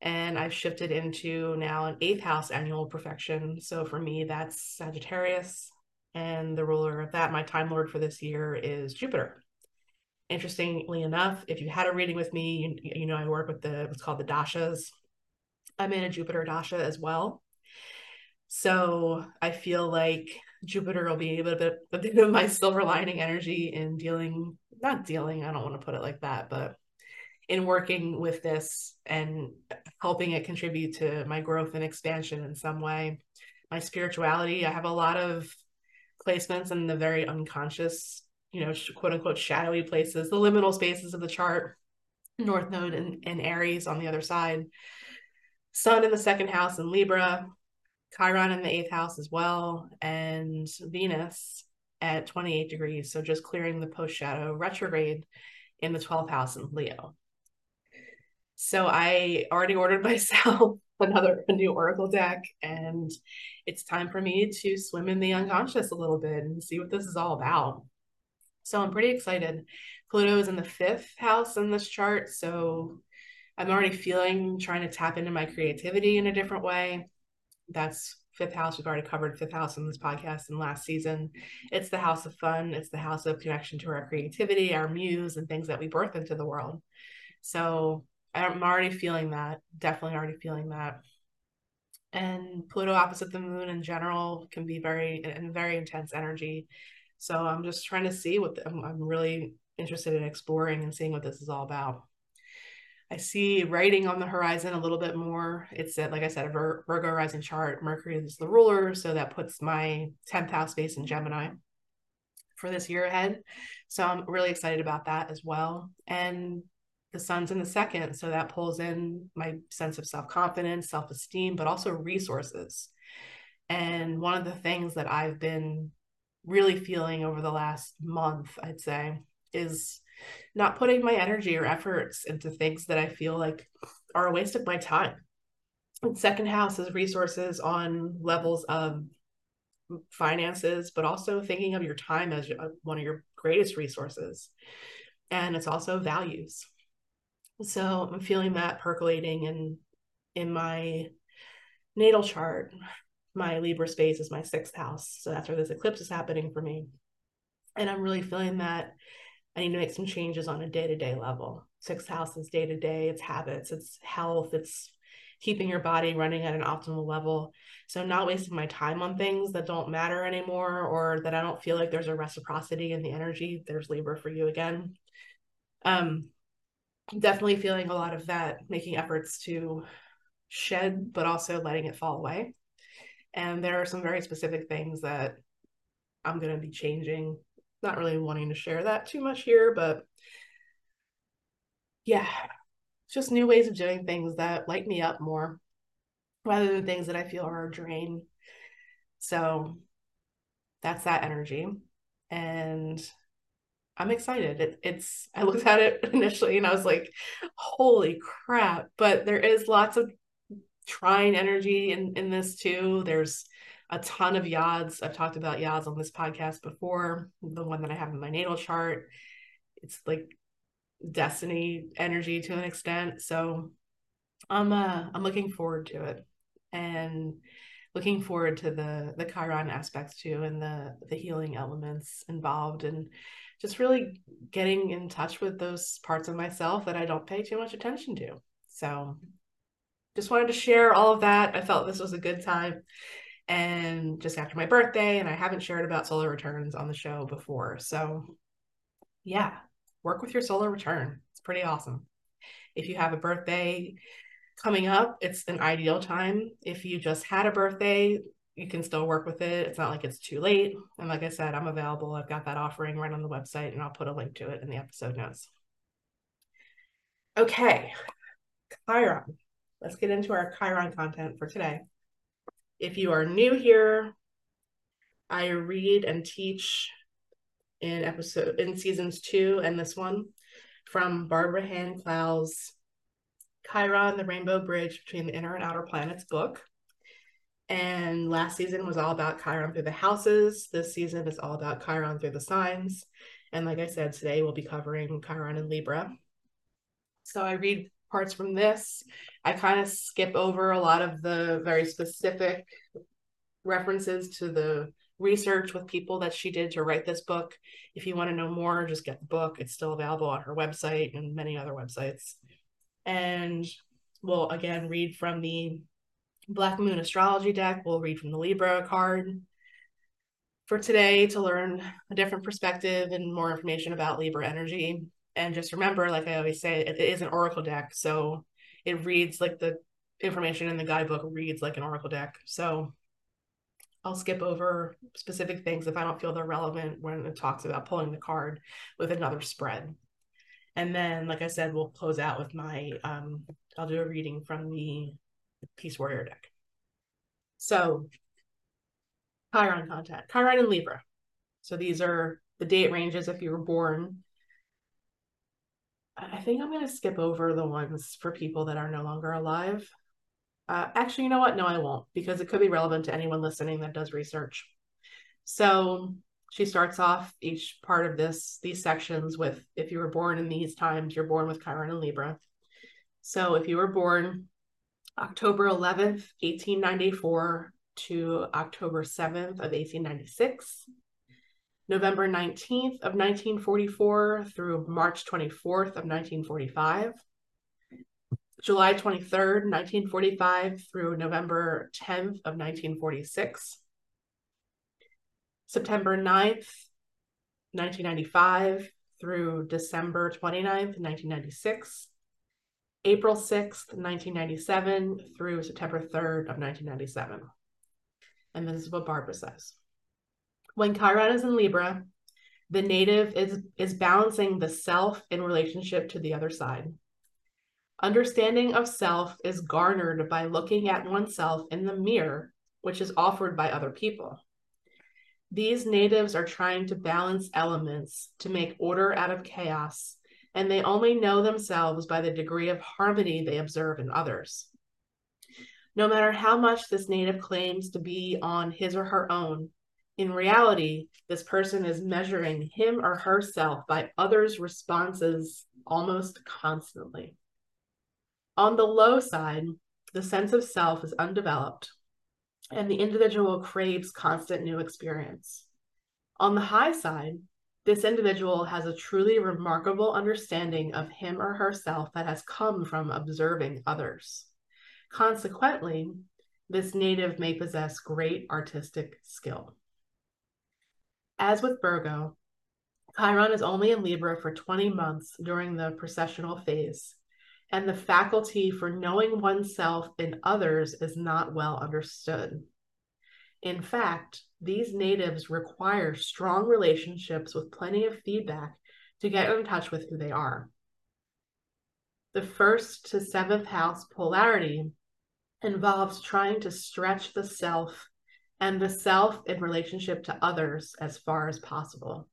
And I've shifted into now an eighth house annual perfection. So for me, that's Sagittarius. And the ruler of that, my Time Lord for this year, is Jupiter. Interestingly enough, if you had a reading with me, you, you know I work with the what's called the dashas. I'm in a Jupiter dasha as well. So I feel like Jupiter will be a bit, a bit of my silver lining energy in dealing, not dealing, I don't want to put it like that, but in working with this and helping it contribute to my growth and expansion in some way. My spirituality, I have a lot of placements and the very unconscious, you know, quote unquote shadowy places, the liminal spaces of the chart, North Node and, and Aries on the other side, Sun in the second house in Libra, Chiron in the eighth house as well, and Venus at twenty-eight degrees. So just clearing the post shadow retrograde in the twelfth house in Leo. So I already ordered myself another a new oracle deck, and it's time for me to swim in the unconscious a little bit and see what this is all about. So I'm pretty excited. Pluto is in the fifth house in this chart, so I'm already feeling trying to tap into my creativity in a different way. That's fifth house. We've already covered fifth house in this podcast in last season. It's the house of fun. It's the house of connection to our creativity, our muse, and things that we birth into the world. So I'm already feeling that, definitely already feeling that. And Pluto opposite the moon in general can be very, and very intense energy. So I'm just trying to see what, the, I'm, I'm really interested in exploring and seeing what this is all about. I see writing on the horizon a little bit more. It's at, like I said, a Vir- Virgo rising chart. Mercury is the ruler. So that puts my tenth house base in Gemini for this year ahead. So I'm really excited about that as well. And the sun's in the second, so that pulls in my sense of self-confidence, self-esteem, but also resources. And one of the things that I've been really feeling over the last month, I'd say, is not putting my energy or efforts into things that I feel like are a waste of my time. And second house is resources on levels of finances, but also thinking of your time as one of your greatest resources. And it's also values. So I'm feeling that percolating and in my natal chart, my Libra space is my sixth house. So that's where this eclipse is happening for me. And I'm really feeling that I need to make some changes on a day-to-day level. Sixth house is day-to-day, it's habits, it's health, it's keeping your body running at an optimal level. So I'm not wasting my time on things that don't matter anymore, or that I don't feel like there's a reciprocity in the energy. There's Libra for you again. Um, definitely feeling a lot of that, making efforts to shed, but also letting it fall away. And there are some very specific things that I'm going to be changing. Not really wanting to share that too much here, but yeah, just new ways of doing things that light me up more rather than things that I feel are a drain. So that's that energy. And I'm excited. It, it's, I looked at it initially and I was like, holy crap, but there is lots of trine energy in, in this too. There's a ton of yods. I've talked about yods on this podcast before, the one that I have in my natal chart. It's like destiny energy to an extent. So I'm, uh, I'm looking forward to it, and looking forward to the, the Chiron aspects too, and the, the healing elements involved, and just really getting in touch with those parts of myself that I don't pay too much attention to. So just wanted to share all of that. I felt this was a good time, and just after my birthday, and I haven't shared about solar returns on the show before. So yeah, work with your solar return. It's pretty awesome. If you have a birthday coming up, it's an ideal time. If you just had a birthday, you can still work with it. It's not like it's too late. And like I said, I'm available. I've got that offering right on the website, and I'll put a link to it in the episode notes. Okay, Chiron. Let's get into our Chiron content for today. If you are new here, I read and teach in episode in seasons two and this one from Barbara Han Clow's Chiron, the Rainbow Bridge Between the Inner and Outer Planets book. And last season was all about Chiron through the houses. This season is all about Chiron through the signs. And like I said, today we'll be covering Chiron and Libra. So I read parts from this. I kind of skip over a lot of the very specific references to the research with people that she did to write this book. If you want to know more, just get the book. It's still available on her website and many other websites. And we'll again read from the Black Moon Astrology Deck. We'll read from the Libra card for today to learn a different perspective and more information about Libra energy. And just remember, like I always say, it is an oracle deck. So it reads like the information in the guidebook reads like an oracle deck. So I'll skip over specific things if I don't feel they're relevant when it talks about pulling the card with another spread. And then, like I said, we'll close out with my, um, I'll do a reading from the Peace Warrior deck. So Chiron content, Chiron and Libra. So these are the date ranges if you were born. I think I'm going to skip over the ones for people that are no longer alive. Uh, actually, you know what? No, I won't, because it could be relevant to anyone listening that does research. So she starts off each part of this, these sections with, if you were born in these times, you're born with Chiron and Libra. So if you were born October eleventh, eighteen ninety-four to October seventh of eighteen ninety-six, November nineteenth of nineteen forty-four through March twenty-fourth of nineteen forty-five, July twenty-third, nineteen forty-five through November tenth of nineteen forty-six, September ninth, nineteen ninety-five through December twenty-ninth, nineteen ninety-six, April sixth, nineteen ninety-seven through September third of nineteen ninety-seven. And this is what Barbara says. When Chiron is in Libra, the native is, is balancing the self in relationship to the other side. Understanding of self is garnered by looking at oneself in the mirror, which is offered by other people. These natives are trying to balance elements to make order out of chaos, and they only know themselves by the degree of harmony they observe in others. No matter how much this native claims to be on his or her own, in reality, this person is measuring him or herself by others' responses almost constantly. On the low side, The sense of self is undeveloped, and the individual craves constant new experience. On the high side, this individual has a truly remarkable understanding of him or herself that has come from observing others. Consequently, this native may possess great artistic skill. As with Virgo, Chiron is only in Libra for twenty months during the precessional phase, and the faculty for knowing oneself and others is not well understood. In fact, these natives require strong relationships with plenty of feedback to get in touch with who they are. The first to seventh house polarity involves trying to stretch the self and the self in relationship to others as far as possible.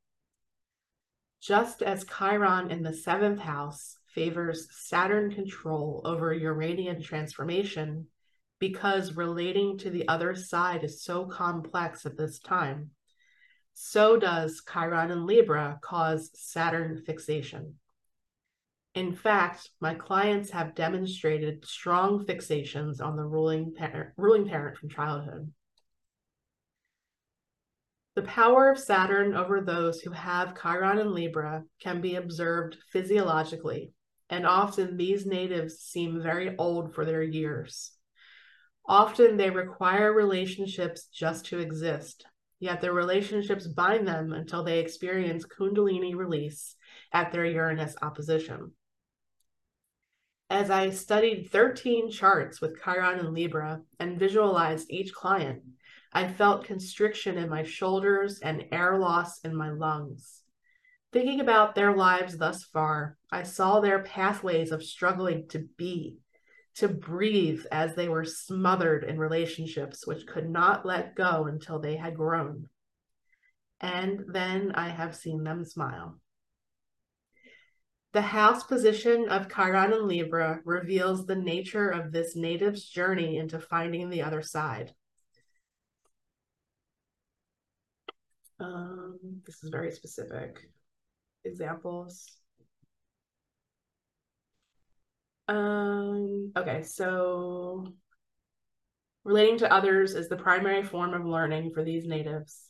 Just as Chiron in the seventh house favors Saturn control over Uranian transformation, because relating to the other side is so complex at this time, so does Chiron in Libra cause Saturn fixation. In fact, my clients have demonstrated strong fixations on the ruling parent, ruling parent from childhood. The power of Saturn over those who have Chiron in Libra can be observed physiologically, and often these natives seem very old for their years. Often they require relationships just to exist, yet their relationships bind them until they experience Kundalini release at their Uranus opposition. As I studied thirteen charts with Chiron in Libra and visualized each client, I felt constriction in my shoulders and air loss in my lungs. Thinking about their lives thus far, I saw their pathways of struggling to be, to breathe, as they were smothered in relationships which could not let go until they had grown. And then I have seen them smile. The house position of Chiron in Libra reveals the nature of this native's journey into finding the other side. Um, this is very specific. Examples. Um, okay, so relating to others is the primary form of learning for these natives.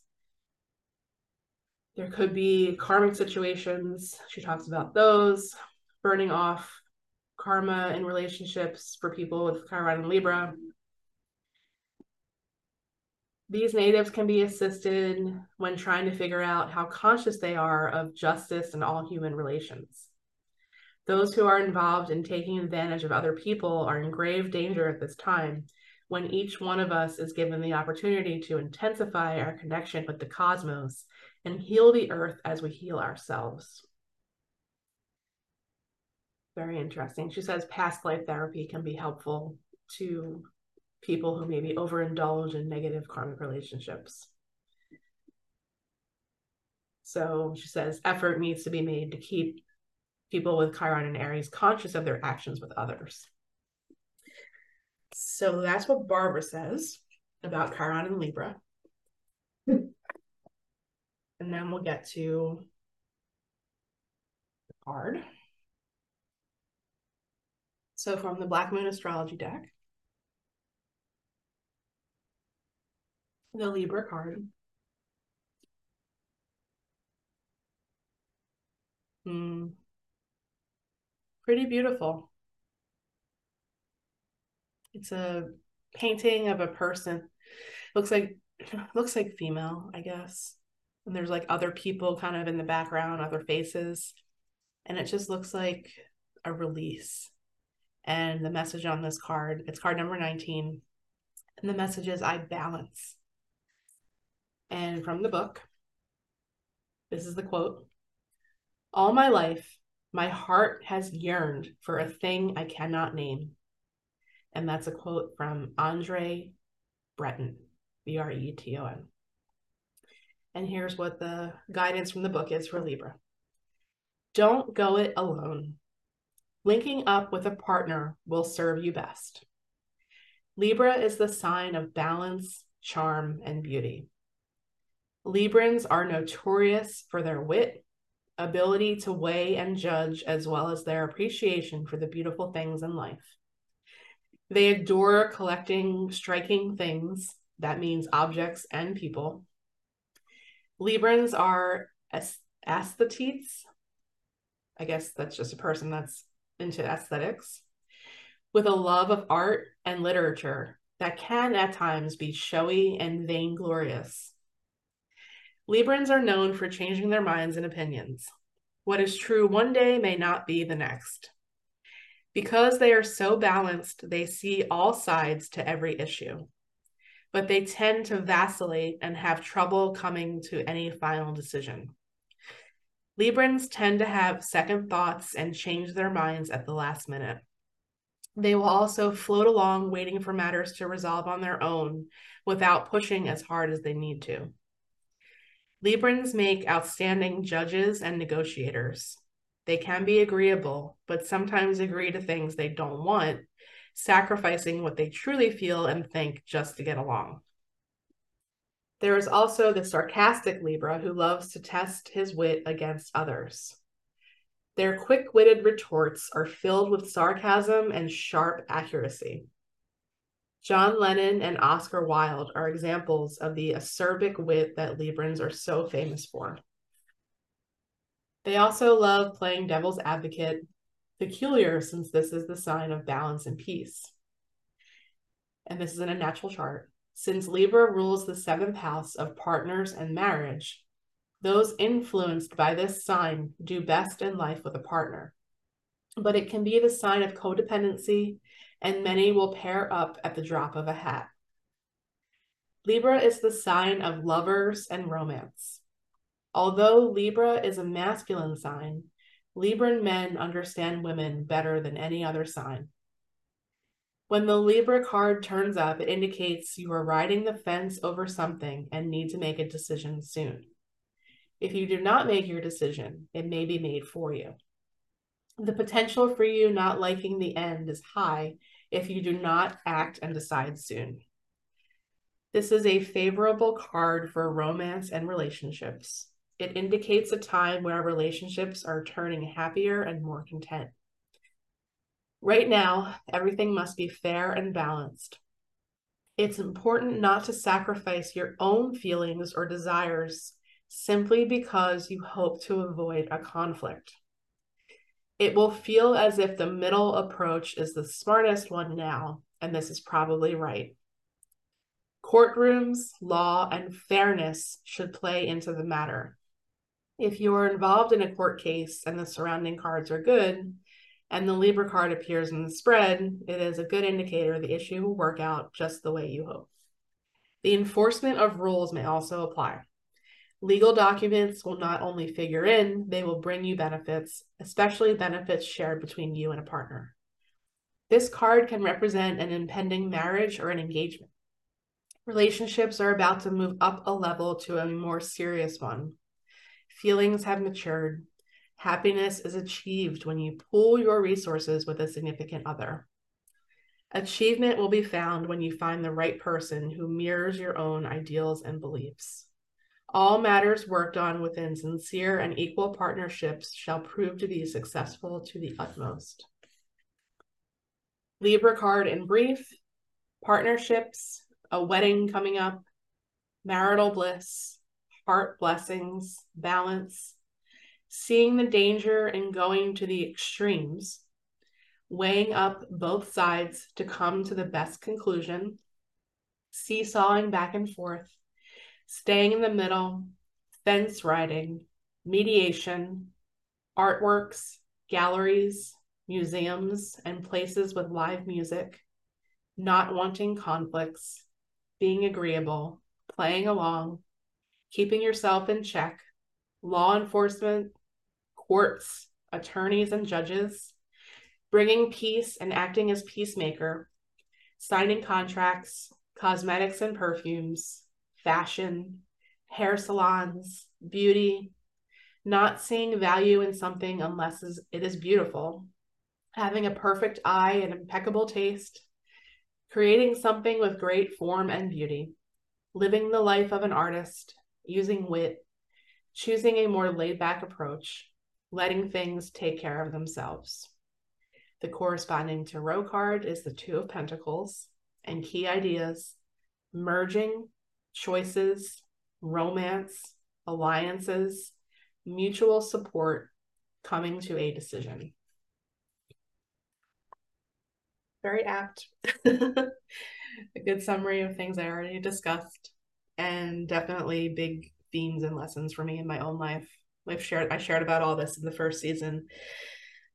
There could be karmic situations. She talks about those, burning off karma in relationships for people with Chiron and Libra. These natives can be assisted when trying to figure out how conscious they are of justice and all human relations. Those who are involved in taking advantage of other people are in grave danger at this time, when each one of us is given the opportunity to intensify our connection with the cosmos and heal the earth as we heal ourselves. Very interesting. She says past life therapy can be helpful to people who maybe overindulge in negative karmic relationships. So she says effort needs to be made to keep people with Chiron and Aries conscious of their actions with others. So that's what Barbara says about Chiron and Libra. And then we'll get to the card. So from the Black Moon Astrology Deck, the Libra card. Hmm. Pretty beautiful. It's a painting of a person. Looks like looks like female, I guess. And there's like other people kind of in the background, other faces. And it just looks like a release. And the message on this card, it's card number nineteen. And the message is, I balance. And from the book, this is the quote. All my life, my heart has yearned for a thing I cannot name. And that's a quote from Andre Breton, B R E T O N. And here's what the guidance from the book is for Libra. Don't go it alone. Linking up with a partner will serve you best. Libra is the sign of balance, charm, and beauty. Librans are notorious for their wit, ability to weigh and judge, as well as their appreciation for the beautiful things in life. They adore collecting striking things. That means objects and people. Librans are aesthetes. I guess that's just a person that's into aesthetics, with a love of art and literature that can at times be showy and vainglorious. Librans are known for changing their minds and opinions. What is true one day may not be the next. Because they are so balanced, they see all sides to every issue, but they tend to vacillate and have trouble coming to any final decision. Librans tend to have second thoughts and change their minds at the last minute. They will also float along waiting for matters to resolve on their own without pushing as hard as they need to. Librans make outstanding judges and negotiators. They can be agreeable, but sometimes agree to things they don't want, sacrificing what they truly feel and think just to get along. There is also the sarcastic Libra who loves to test his wit against others. Their quick-witted retorts are filled with sarcasm and sharp accuracy. John Lennon and Oscar Wilde are examples of the acerbic wit that Librans are so famous for. They also love playing devil's advocate, peculiar since this is the sign of balance and peace. And this is in a natural chart. Since Libra rules the seventh house of partners and marriage, those influenced by this sign do best in life with a partner, but it can be the sign of codependency, and many will pair up at the drop of a hat. Libra is the sign of lovers and romance. Although Libra is a masculine sign, Libran men understand women better than any other sign. When the Libra card turns up, it indicates you are riding the fence over something and need to make a decision soon. If you do not make your decision, it may be made for you. The potential for you not liking the end is high if you do not act and decide soon. This is a favorable card for romance and relationships. It indicates a time where relationships are turning happier and more content. Right now, everything must be fair and balanced. It's important not to sacrifice your own feelings or desires simply because you hope to avoid a conflict. It will feel as if the middle approach is the smartest one now, and this is probably right. Courtrooms, law, and fairness should play into the matter. If you are involved in a court case and the surrounding cards are good, and the Libra card appears in the spread, it is a good indicator the issue will work out just the way you hope. The enforcement of rules may also apply. Legal documents will not only figure in, they will bring you benefits, especially benefits shared between you and a partner. This card can represent an impending marriage or an engagement. Relationships are about to move up a level to a more serious one. Feelings have matured. Happiness is achieved when you pool your resources with a significant other. Achievement will be found when you find the right person who mirrors your own ideals and beliefs. All matters worked on within sincere and equal partnerships shall prove to be successful to the utmost. Libra card in brief: partnerships, a wedding coming up, marital bliss, heart blessings, balance, seeing the danger and going to the extremes, weighing up both sides to come to the best conclusion, seesawing back and forth, staying in the middle, fence riding, mediation, artworks, galleries, museums, and places with live music, not wanting conflicts, being agreeable, playing along, keeping yourself in check, law enforcement, courts, attorneys, and judges, bringing peace and acting as peacemaker, signing contracts, cosmetics and perfumes, fashion, hair salons, beauty, not seeing value in something unless it is beautiful, having a perfect eye and impeccable taste, creating something with great form and beauty, living the life of an artist, using wit, choosing a more laid-back approach, letting things take care of themselves. The corresponding tarot card is the Two of Pentacles, and key ideas, merging, choices, romance, alliances, mutual support, coming to a decision. Very apt. A good summary of things I already discussed, and definitely big themes and lessons for me in my own life. I've shared, I shared about all this in the first season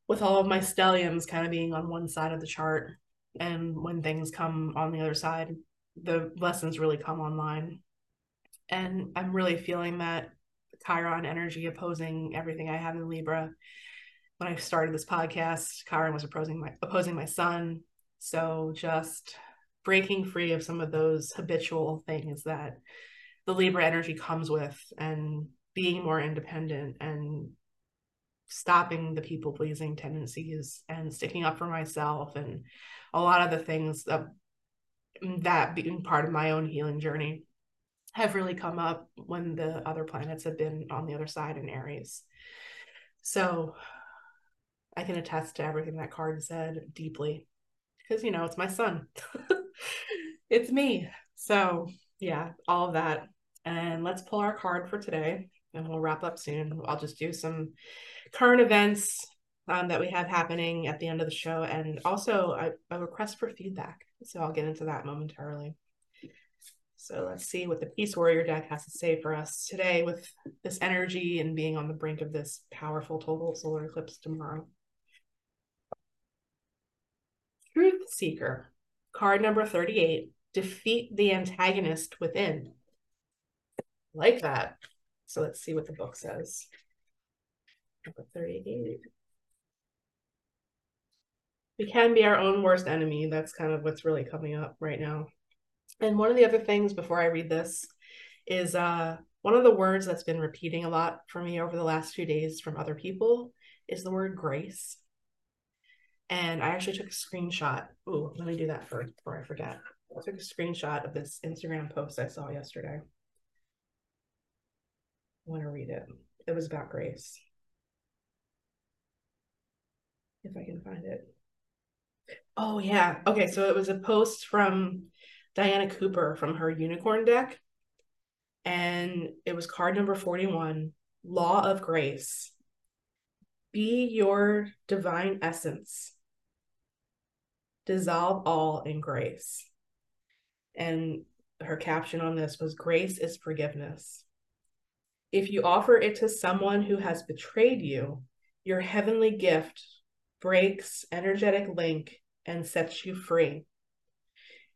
with all of my stelliums kind of being on one side of the chart. And when things come on the other side, the lessons really come online. And I'm really feeling that Chiron energy opposing everything I have in Libra. When I started this podcast, Chiron was opposing my, opposing my sun. So just breaking free of some of those habitual things that the Libra energy comes with, and being more independent and stopping the people pleasing tendencies and sticking up for myself, and a lot of the things that, that being part of my own healing journey have really come up when the other planets have been on the other side in Aries. So I can attest to everything that card said deeply, because, you know, it's my son. It's me. So yeah, all of that. And let's pull our card for today, and we'll wrap up soon. I'll just do some current events um, that we have happening at the end of the show, and also a, a request for feedback. So I'll get into that momentarily. So let's see what the Peace Warrior deck has to say for us today with this energy and being on the brink of this powerful total solar eclipse tomorrow. Truth Seeker, card number thirty-eight, defeat the antagonist within. Like that. So let's see what the book says. Number thirty-eight. We can be our own worst enemy. That's kind of what's really coming up right now. And one of the other things before I read this is uh, one of the words that's been repeating a lot for me over the last few days from other people is the word grace. And I actually took a screenshot. Ooh, let me do that first before I forget. I took a screenshot of this Instagram post I saw yesterday. I want to read it. It was about grace. If I can find it. Oh, yeah. Okay, so it was a post from Diana Cooper from her unicorn deck. And it was card number forty-one, Law of Grace. Be your divine essence. Dissolve all in grace. And her caption on this was, grace is forgiveness. If you offer it to someone who has betrayed you, your heavenly gift breaks energetic link and sets you free.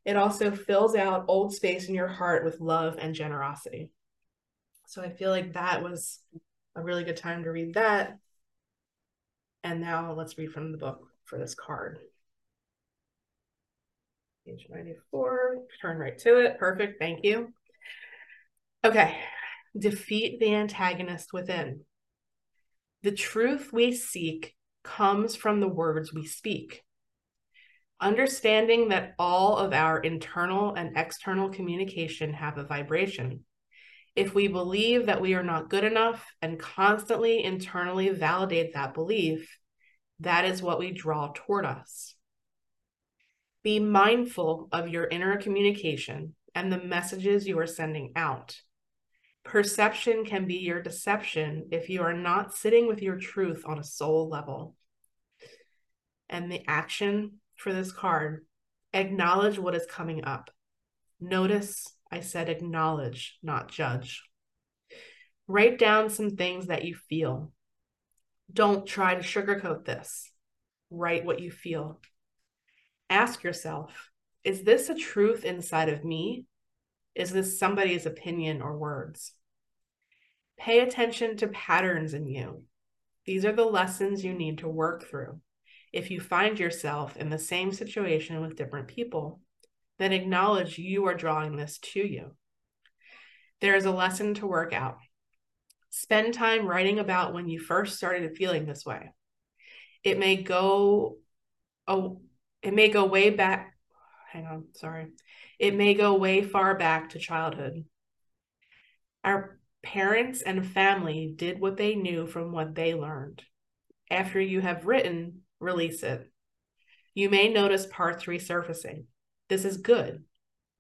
It also fills out old space in your heart with love and generosity. So I feel like that was a really good time to read that. And now let's read from the book for this card. Page ninety-four, turn right to it. Perfect, thank you. Okay. Defeat the antagonist within. The truth we seek comes from the words we speak. Understanding that all of our internal and external communication have a vibration. If we believe that we are not good enough and constantly internally validate that belief, that is what we draw toward us. Be mindful of your inner communication and the messages you are sending out. Perception can be your deception if you are not sitting with your truth on a soul level. And the action for this card, acknowledge what is coming up. Notice I said acknowledge, not judge. Write down some things that you feel. Don't try to sugarcoat this. Write what you feel. Ask yourself, is this a truth inside of me? Is this somebody's opinion or words? Pay attention to patterns in you. These are the lessons you need to work through. If you find yourself in the same situation with different people, then acknowledge you are drawing this to you. There is a lesson to work out. Spend time writing about when you first started feeling this way. It may go, oh, it may go way back. Hang on, sorry. It may go way far back to childhood. Our parents and family did what they knew from what they learned. After you have written, release it. You may notice parts resurfacing. This is good.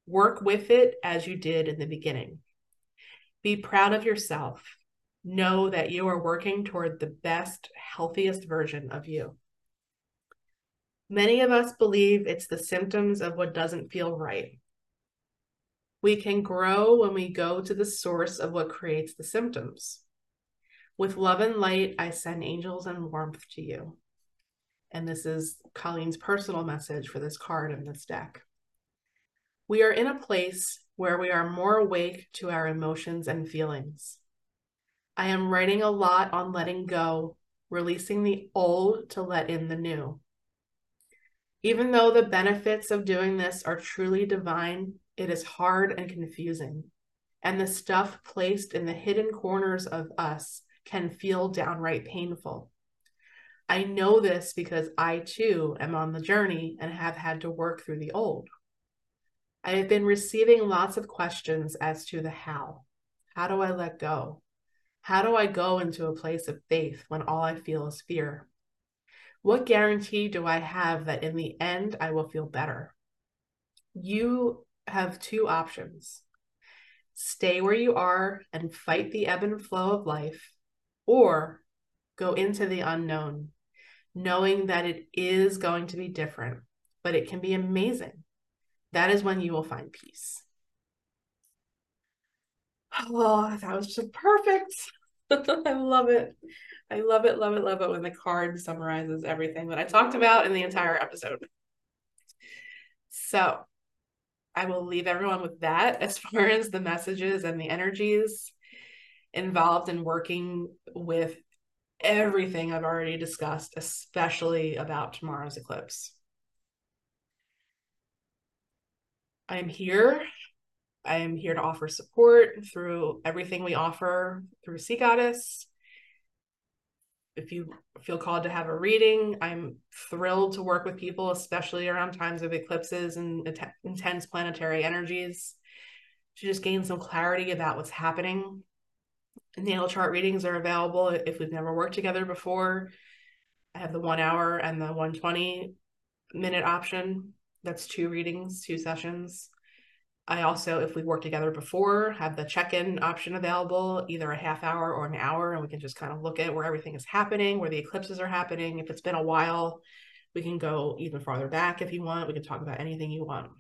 Work with it as you did in the beginning. Be proud of yourself. Know that you are working toward the best, healthiest version of you. Many of us believe it's the symptoms of what doesn't feel right. We can grow when we go to the source of what creates the symptoms. With love and light, I send angels and warmth to you. And this is Colleen's personal message for this card in this deck. We are in a place where we are more awake to our emotions and feelings. I am writing a lot on letting go, releasing the old to let in the new. Even though the benefits of doing this are truly divine, it is hard and confusing, and the stuff placed in the hidden corners of us can feel downright painful. I know this because I too am on the journey and have had to work through the old. I have been receiving lots of questions as to the how. How do I let go? How do I go into a place of faith when all I feel is fear? What guarantee do I have that in the end I will feel better? You have two options. Stay where you are and fight the ebb and flow of life, or go into the unknown, knowing that it is going to be different, but it can be amazing. That is when you will find peace. Oh, that was just perfect. I love it. I love it, love it, love it when the card summarizes everything that I talked about in the entire episode. So I will leave everyone with that as far as the messages and the energies involved in working with everything I've already discussed, especially about tomorrow's eclipse. I'm here. I am here to offer support through everything we offer through Sea Goddess. If you feel called to have a reading, I'm thrilled to work with people, especially around times of eclipses and at- intense planetary energies, to just gain some clarity about what's happening. Natal chart readings are available if we've never worked together before. I have the one hour and the one hundred twenty minute option. That's two readings, two sessions. I also, if we worked together before, have the check-in option available, either a half hour or an hour, and we can just kind of look at where everything is happening, where the eclipses are happening. If it's been a while, we can go even farther back if you want. We can talk about anything you want.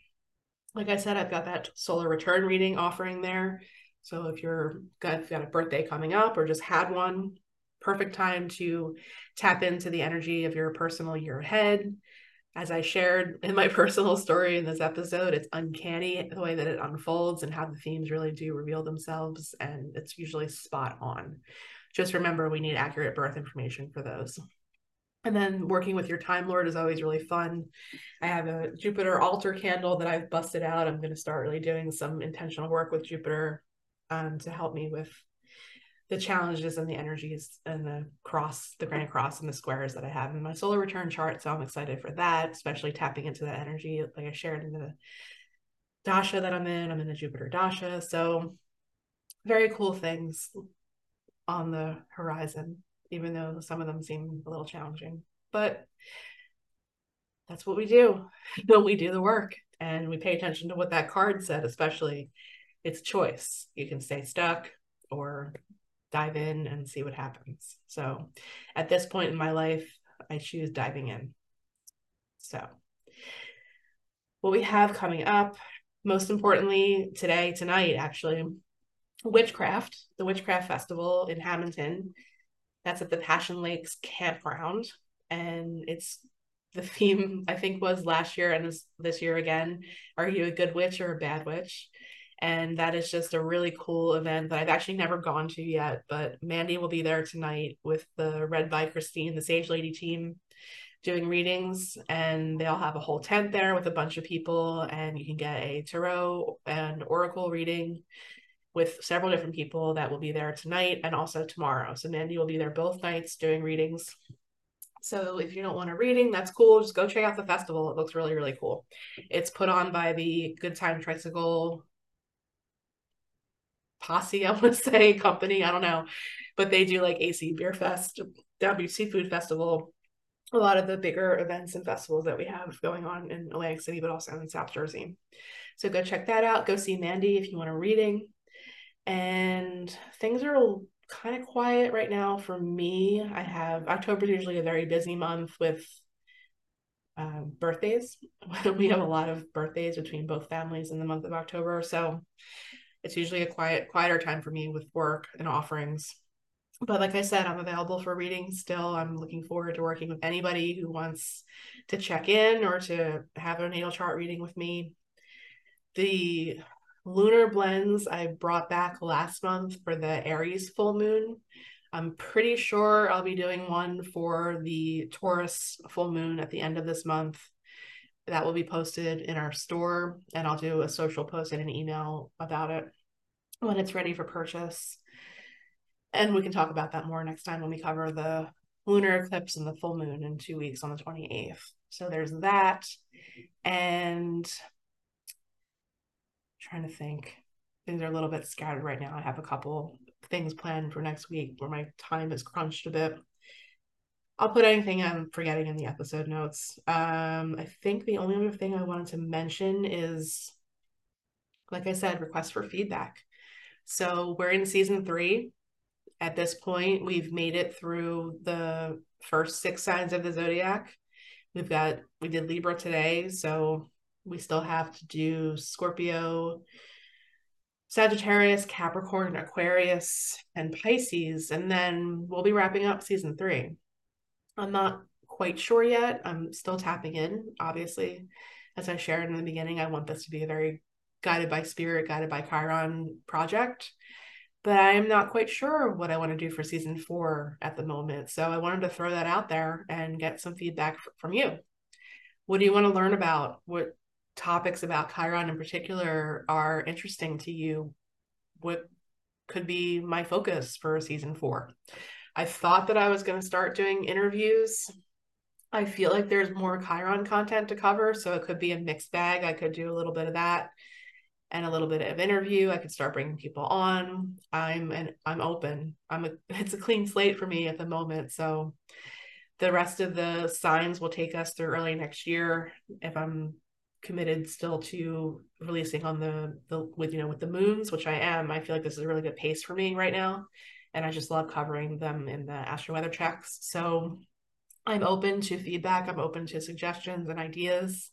Like I said, I've got that solar return reading offering there. So if you're got, if you've got a birthday coming up or just had one, perfect time to tap into the energy of your personal year ahead. As I shared in my personal story in this episode, it's uncanny the way that it unfolds and how the themes really do reveal themselves, and it's usually spot on. Just remember, we need accurate birth information for those. And then working with your Time Lord is always really fun. I have a Jupiter altar candle that I've busted out. I'm going to start really doing some intentional work with Jupiter um, to help me with the challenges and the energies and the cross, the grand cross and the squares that I have in my solar return chart. So I'm excited for that, especially tapping into that energy. Like I shared in the dasha that I'm in, I'm in the Jupiter dasha. So very cool things on the horizon, even though some of them seem a little challenging, but that's what we do. We do the work and we pay attention to what that card said, especially it's choice. You can stay stuck or dive in and see what happens. So at this point in my life, I choose diving in. So what we have coming up, most importantly today, tonight, actually, Witchcraft, the Witchcraft Festival in Hamilton. That's at the Passion Lakes Campground. And it's the theme, I think, was last year and this, this year again, are you a good witch or a bad witch? And that is just a really cool event that I've actually never gone to yet, but Mandy will be there tonight with the Red by Christine, the Sage Lady team, doing readings, and they'll have a whole tent there with a bunch of people, and you can get a tarot and oracle reading with several different people that will be there tonight and also tomorrow. So Mandy will be there both nights doing readings. So if you don't want a reading, that's cool. Just go check out the festival. It looks really, really cool. It's put on by the Good Time Tricycle Posse, I want to say, company, I don't know, but they do like A C Beer Fest, W C Food Festival, a lot of the bigger events and festivals that we have going on in Atlantic City, but also in South Jersey. So go check that out. Go see Mandy if you want a reading. And things are kind of quiet right now for me. I have October is usually a very busy month with uh, birthdays. We have a lot of birthdays between both families in the month of October. So it's usually a quiet, quieter time for me with work and offerings. But like I said, I'm available for readings still. I'm looking forward to working with anybody who wants to check in or to have a natal chart reading with me. The lunar blends I brought back last month for the Aries full moon. I'm pretty sure I'll be doing one for the Taurus full moon at the end of this month. That will be posted in our store, and I'll do a social post and an email about it when it's ready for purchase. And we can talk about that more next time when we cover the lunar eclipse and the full moon in two weeks on the twenty-eighth. So there's that. And I'm trying to think, things are a little bit scattered right now. I have a couple things planned for next week where my time is crunched a bit. I'll put anything I'm forgetting in the episode notes. Um, I think the only other thing I wanted to mention is, like I said, requests for feedback. So we're in season three. At this point, we've made it through the first six signs of the zodiac. We've got, we did Libra today, so we still have to do Scorpio, Sagittarius, Capricorn, Aquarius, and Pisces, and then we'll be wrapping up season three. I'm not quite sure yet. I'm still tapping in, obviously. As I shared in the beginning, I want this to be a very guided by spirit, guided by Chiron project. But I'm not quite sure what I want to do for season four at the moment. So I wanted to throw that out there and get some feedback from you. What do you want to learn about? What topics about Chiron in particular are interesting to you? What could be my focus for season four? I thought that I was going to start doing interviews. I feel like there's more Chiron content to cover, so it could be a mixed bag. I could do a little bit of that and a little bit of interview. I could start bringing people on. I'm and I'm open. I'm a, it's a clean slate for me at the moment. So the rest of the signs will take us through early next year if I'm committed still to releasing on the the with you know with the moons, which I am. I feel like this is a really good pace for me right now, and I just love covering them in the astro weather tracks. So I'm open to feedback. I'm open to suggestions and ideas.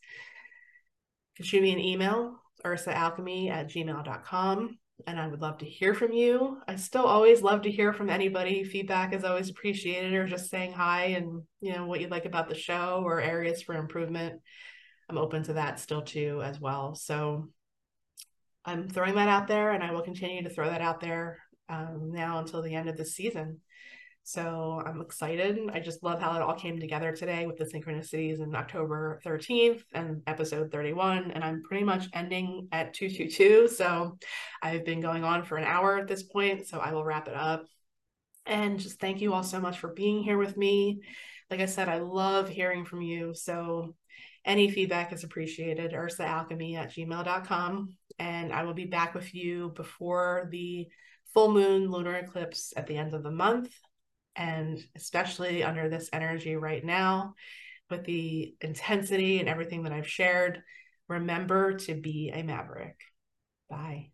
You can shoot me an email. ursa alchemy at gmail dot com, and I would love to hear from you. I still always love to hear from anybody. Feedback is always appreciated, or just saying hi and, you know, what you like about the show or areas for improvement. I'm open to that still too as well. So I'm throwing that out there, and I will continue to throw that out there um, now until the end of the season. So I'm excited. I just love how it all came together today with the synchronicities in October thirteenth and episode thirty-one. And I'm pretty much ending at two two two. So I've been going on for an hour at this point, so I will wrap it up. And just thank you all so much for being here with me. Like I said, I love hearing from you. So any feedback is appreciated. ursa alchemy at gmail dot com. And I will be back with you before the full moon lunar eclipse at the end of the month. And especially under this energy right now, with the intensity and everything that I've shared, remember to be a maverick. Bye.